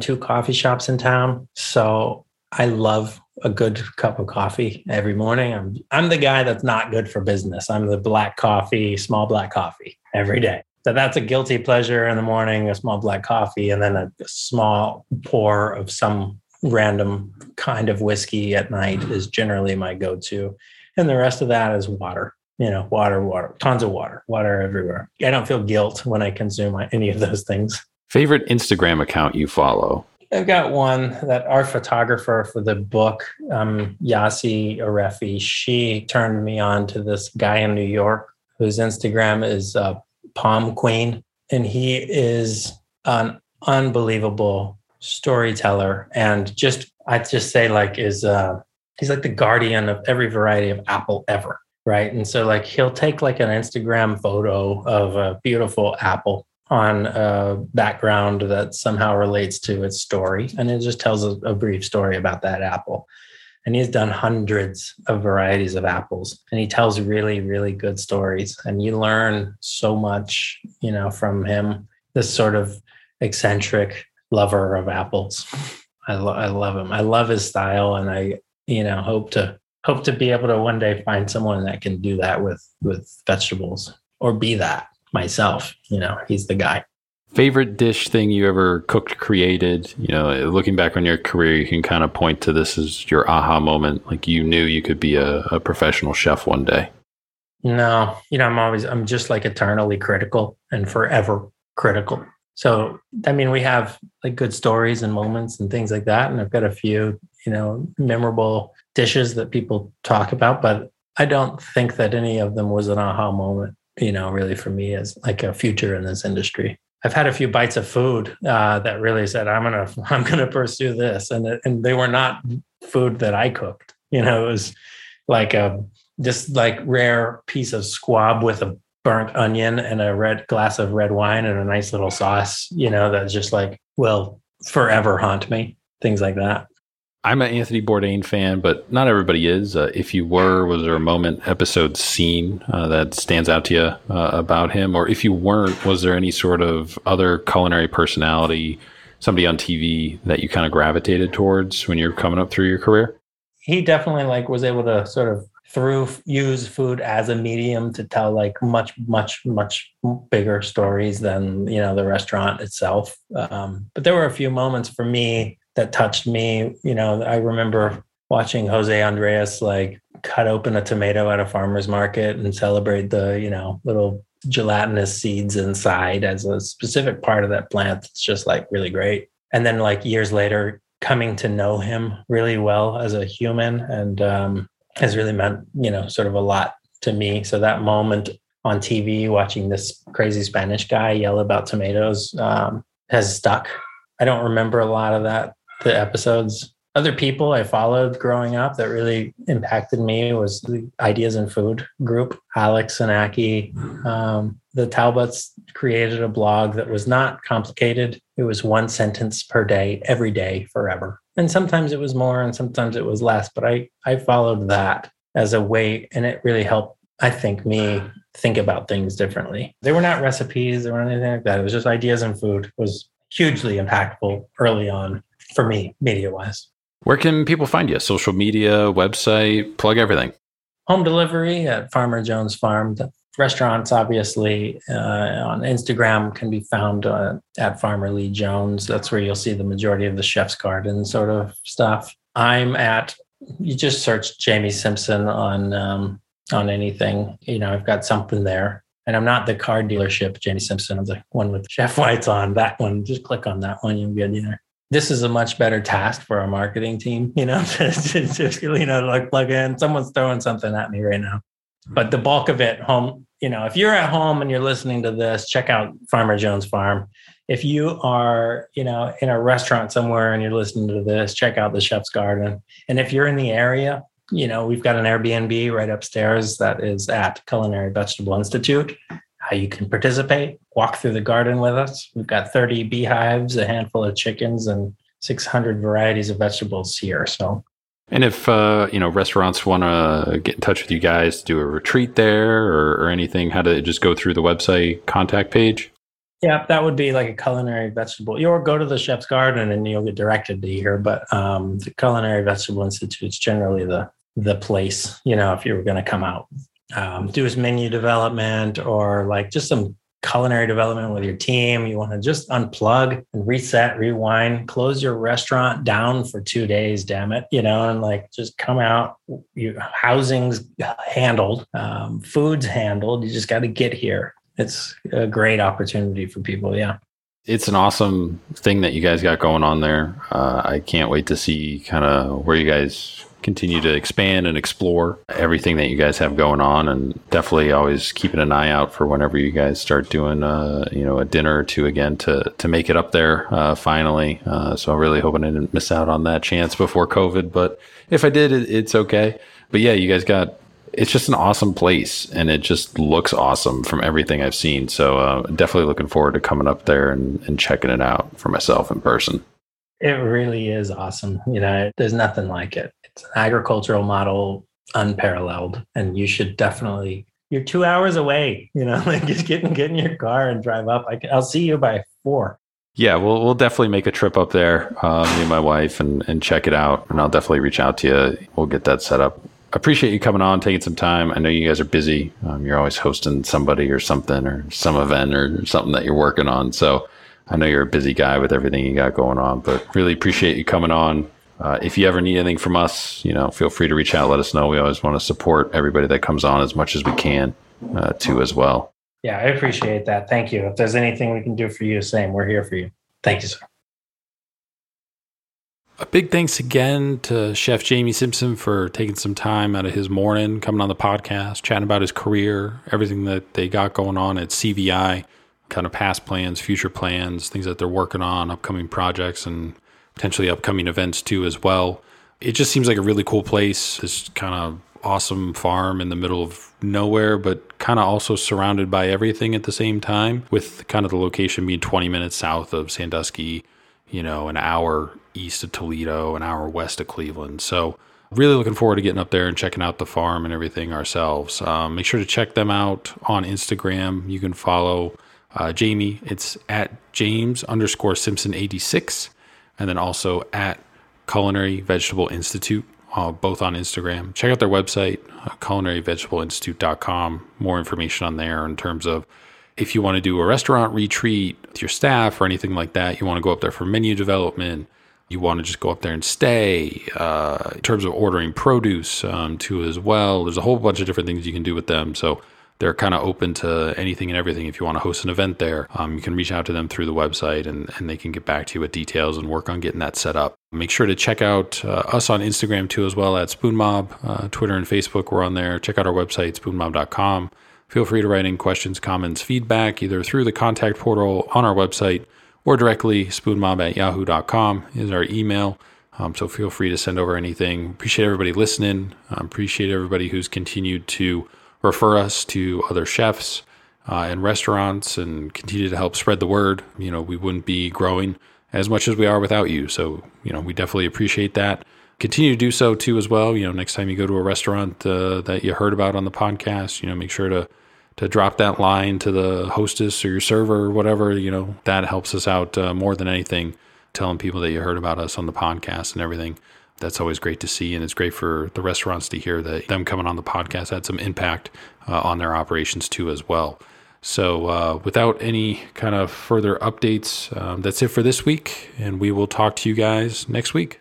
two coffee shops in town. So I love a good cup of coffee every morning. I'm the guy that's not good for business. I'm the black coffee, small black coffee every day. So that's a guilty pleasure in the morning, a small black coffee, and then a small pour of some random kind of whiskey at night is generally my go-to. And the rest of that is water, you know, water, tons of water everywhere. I don't feel guilt when I consume any of those things. Favorite Instagram account you follow? I've got one that our photographer for the book, Yasi Arefi, she turned me on to this guy in New York whose Instagram is Palm Queen. And he is an unbelievable storyteller. And he's like the guardian of every variety of apple ever, right? And so like he'll take like an Instagram photo of a beautiful apple on a background that somehow relates to its story. And it just tells a brief story about that apple. And he's done hundreds of varieties of apples. And he tells really, really good stories. And you learn so much, you know, from him, this sort of eccentric lover of apples. I love him. I love his style. And I, you know, hope to be able to one day find someone that can do that with vegetables, or be that myself. You know, he's the guy. Favorite dish thing you ever cooked, created, you know, looking back on your career, you can kind of point to this as your aha moment. Like you knew you could be a professional chef one day. No, you know, I'm just like eternally critical and forever critical. So, I mean, we have like good stories and moments and things like that. And I've got a few, you know, memorable dishes that people talk about, but I don't think that any of them was an aha moment, you know, really for me as like a future in this industry. I've had a few bites of food that really said, I'm gonna pursue this. And they were not food that I cooked. You know, it was like this rare piece of squab with a burnt onion and a red glass of red wine and a nice little sauce, you know, that's just like, will forever haunt me, things like that. I'm an Anthony Bourdain fan, but not everybody is. If you were, was there a moment, episode, scene that stands out to you about him? Or if you weren't, was there any sort of other culinary personality, somebody on TV that you kind of gravitated towards when you're coming up through your career? He definitely like was able to sort of use food as a medium to tell like much bigger stories than, you know, the restaurant itself. But there were a few moments for me that touched me. You know, I remember watching Jose Andres like cut open a tomato at a farmer's market and celebrate the, you know, little gelatinous seeds inside as a specific part of that plant. It's just like really great. And then like years later, coming to know him really well as a human and has really meant, you know, sort of a lot to me. So that moment on TV, watching this crazy Spanish guy yell about tomatoes has stuck. I don't remember a lot of that. The episodes, other people I followed growing up that really impacted me was the Ideas and Food group, Alex and Aki. The Talbots created a blog that was not complicated. It was one sentence per day, every day, forever. And sometimes it was more and sometimes it was less, but I followed that as a way, and it really helped, I think, me think about things differently. They were not recipes, they weren't anything like that. It was just Ideas and Food was hugely impactful early on. For me, media-wise. Where can people find you? Social media, website, plug everything. Home delivery at Farmer Jones Farm. The restaurants, obviously, on Instagram can be found at Farmer Lee Jones. That's where you'll see the majority of the Chef's Garden sort of stuff. You just search Jamie Simpson on anything. You know, I've got something there. And I'm not the car dealership, Jamie Simpson. I'm the one with Chef White's on that one. Just click on that one. You'll get there. This is a much better task for our marketing team, you know, to you know, like plug in. Someone's throwing something at me right now. But the bulk of it, home, you know, if you're at home and you're listening to this, check out Farmer Jones Farm. If you are, you know, in a restaurant somewhere and you're listening to this, check out the Chef's Garden. And if you're in the area, you know, we've got an Airbnb right upstairs that is at Culinary Vegetable Institute. You can participate, walk through the garden with us. We've got 30 beehives, a handful of chickens, and 600 varieties of vegetables here. So, and if you know, restaurants want to get in touch with you guys, do a retreat there or anything, how to just go through the website contact page? Yeah, that would be like a Culinary Vegetable. Or go to the Chef's Garden and you'll get directed to here. But the Culinary Vegetable Institute is generally the place. You know, if you were going to come out. Do his menu development or like just some culinary development with your team. You want to just unplug and reset, rewind, close your restaurant down for 2 days, damn it, you know, and like just come out. Your housing's handled, food's handled. You just got to get here. It's a great opportunity for people. Yeah. It's an awesome thing that you guys got going on there. I can't wait to see kind of where you guys continue to expand and explore everything that you guys have going on, and definitely always keeping an eye out for whenever you guys start doing you know, a dinner or two again to make it up there finally. So I'm really hoping I didn't miss out on that chance before COVID, but if I did, it's okay. But yeah, you guys got, it's just an awesome place and it just looks awesome from everything I've seen. So definitely looking forward to coming up there and checking it out for myself in person. It really is awesome. You know, there's nothing like it. It's an agricultural model, unparalleled, and you should definitely, you're 2 hours away, you know, like just get in your car and drive up. I'll see you by 4. Yeah, we'll definitely make a trip up there, me and my wife, and check it out. And I'll definitely reach out to you. We'll get that set up. Appreciate you coming on, taking some time. I know you guys are busy. You're always hosting somebody or something or some event or something that you're working on. So I know you're a busy guy with everything you got going on, but really appreciate you coming on. If you ever need anything from us, you know, feel free to reach out. Let us know. We always want to support everybody that comes on as much as we can, too, as well. Yeah, I appreciate that. Thank you. If there's anything we can do for you, same. We're here for you. Thank you, sir. A big thanks again to Chef Jamie Simpson for taking some time out of his morning, coming on the podcast, chatting about his career, everything that they got going on at CVI, kind of past plans, future plans, things that they're working on, upcoming projects, and potentially upcoming events too as well. It just seems like a really cool place. This kind of awesome farm in the middle of nowhere, but kind of also surrounded by everything at the same time, with kind of the location being 20 minutes south of Sandusky, you know, an hour east of Toledo, an hour west of Cleveland. So really looking forward to getting up there and checking out the farm and everything ourselves. Make sure to check them out on Instagram. You can follow Jamie. It's at James_Simpson86. And then also at Culinary Vegetable Institute, both on Instagram. Check out their website, culinaryvegetableinstitute.com. More information on there in terms of if you want to do a restaurant retreat with your staff or anything like that, you want to go up there for menu development, you want to just go up there and stay, in terms of ordering produce too as well. There's a whole bunch of different things you can do with them. So they're kind of open to anything and everything. If you want to host an event there, you can reach out to them through the website, and they can get back to you with details and work on getting that set up. Make sure to check out us on Instagram too as well, at Spoon Mob. Twitter and Facebook, we're on there. Check out our website, spoonmob.com. Feel free to write in questions, comments, feedback, either through the contact portal on our website or directly. spoonmob@yahoo.com is our email. So feel free to send over anything. Appreciate everybody listening. Appreciate everybody who's continued to refer us to other chefs and restaurants, and continue to help spread the word. You know, we wouldn't be growing as much as we are without you. So, you know, we definitely appreciate that. Continue to do so too as well. You know, next time you go to a restaurant that you heard about on the podcast, you know, make sure to drop that line to the hostess or your server or whatever. You know, that helps us out more than anything, telling people that you heard about us on the podcast and everything. That's always great to see, and it's great for the restaurants to hear that them coming on the podcast had some impact on their operations too as well. So without any kind of further updates, that's it for this week, and we will talk to you guys next week.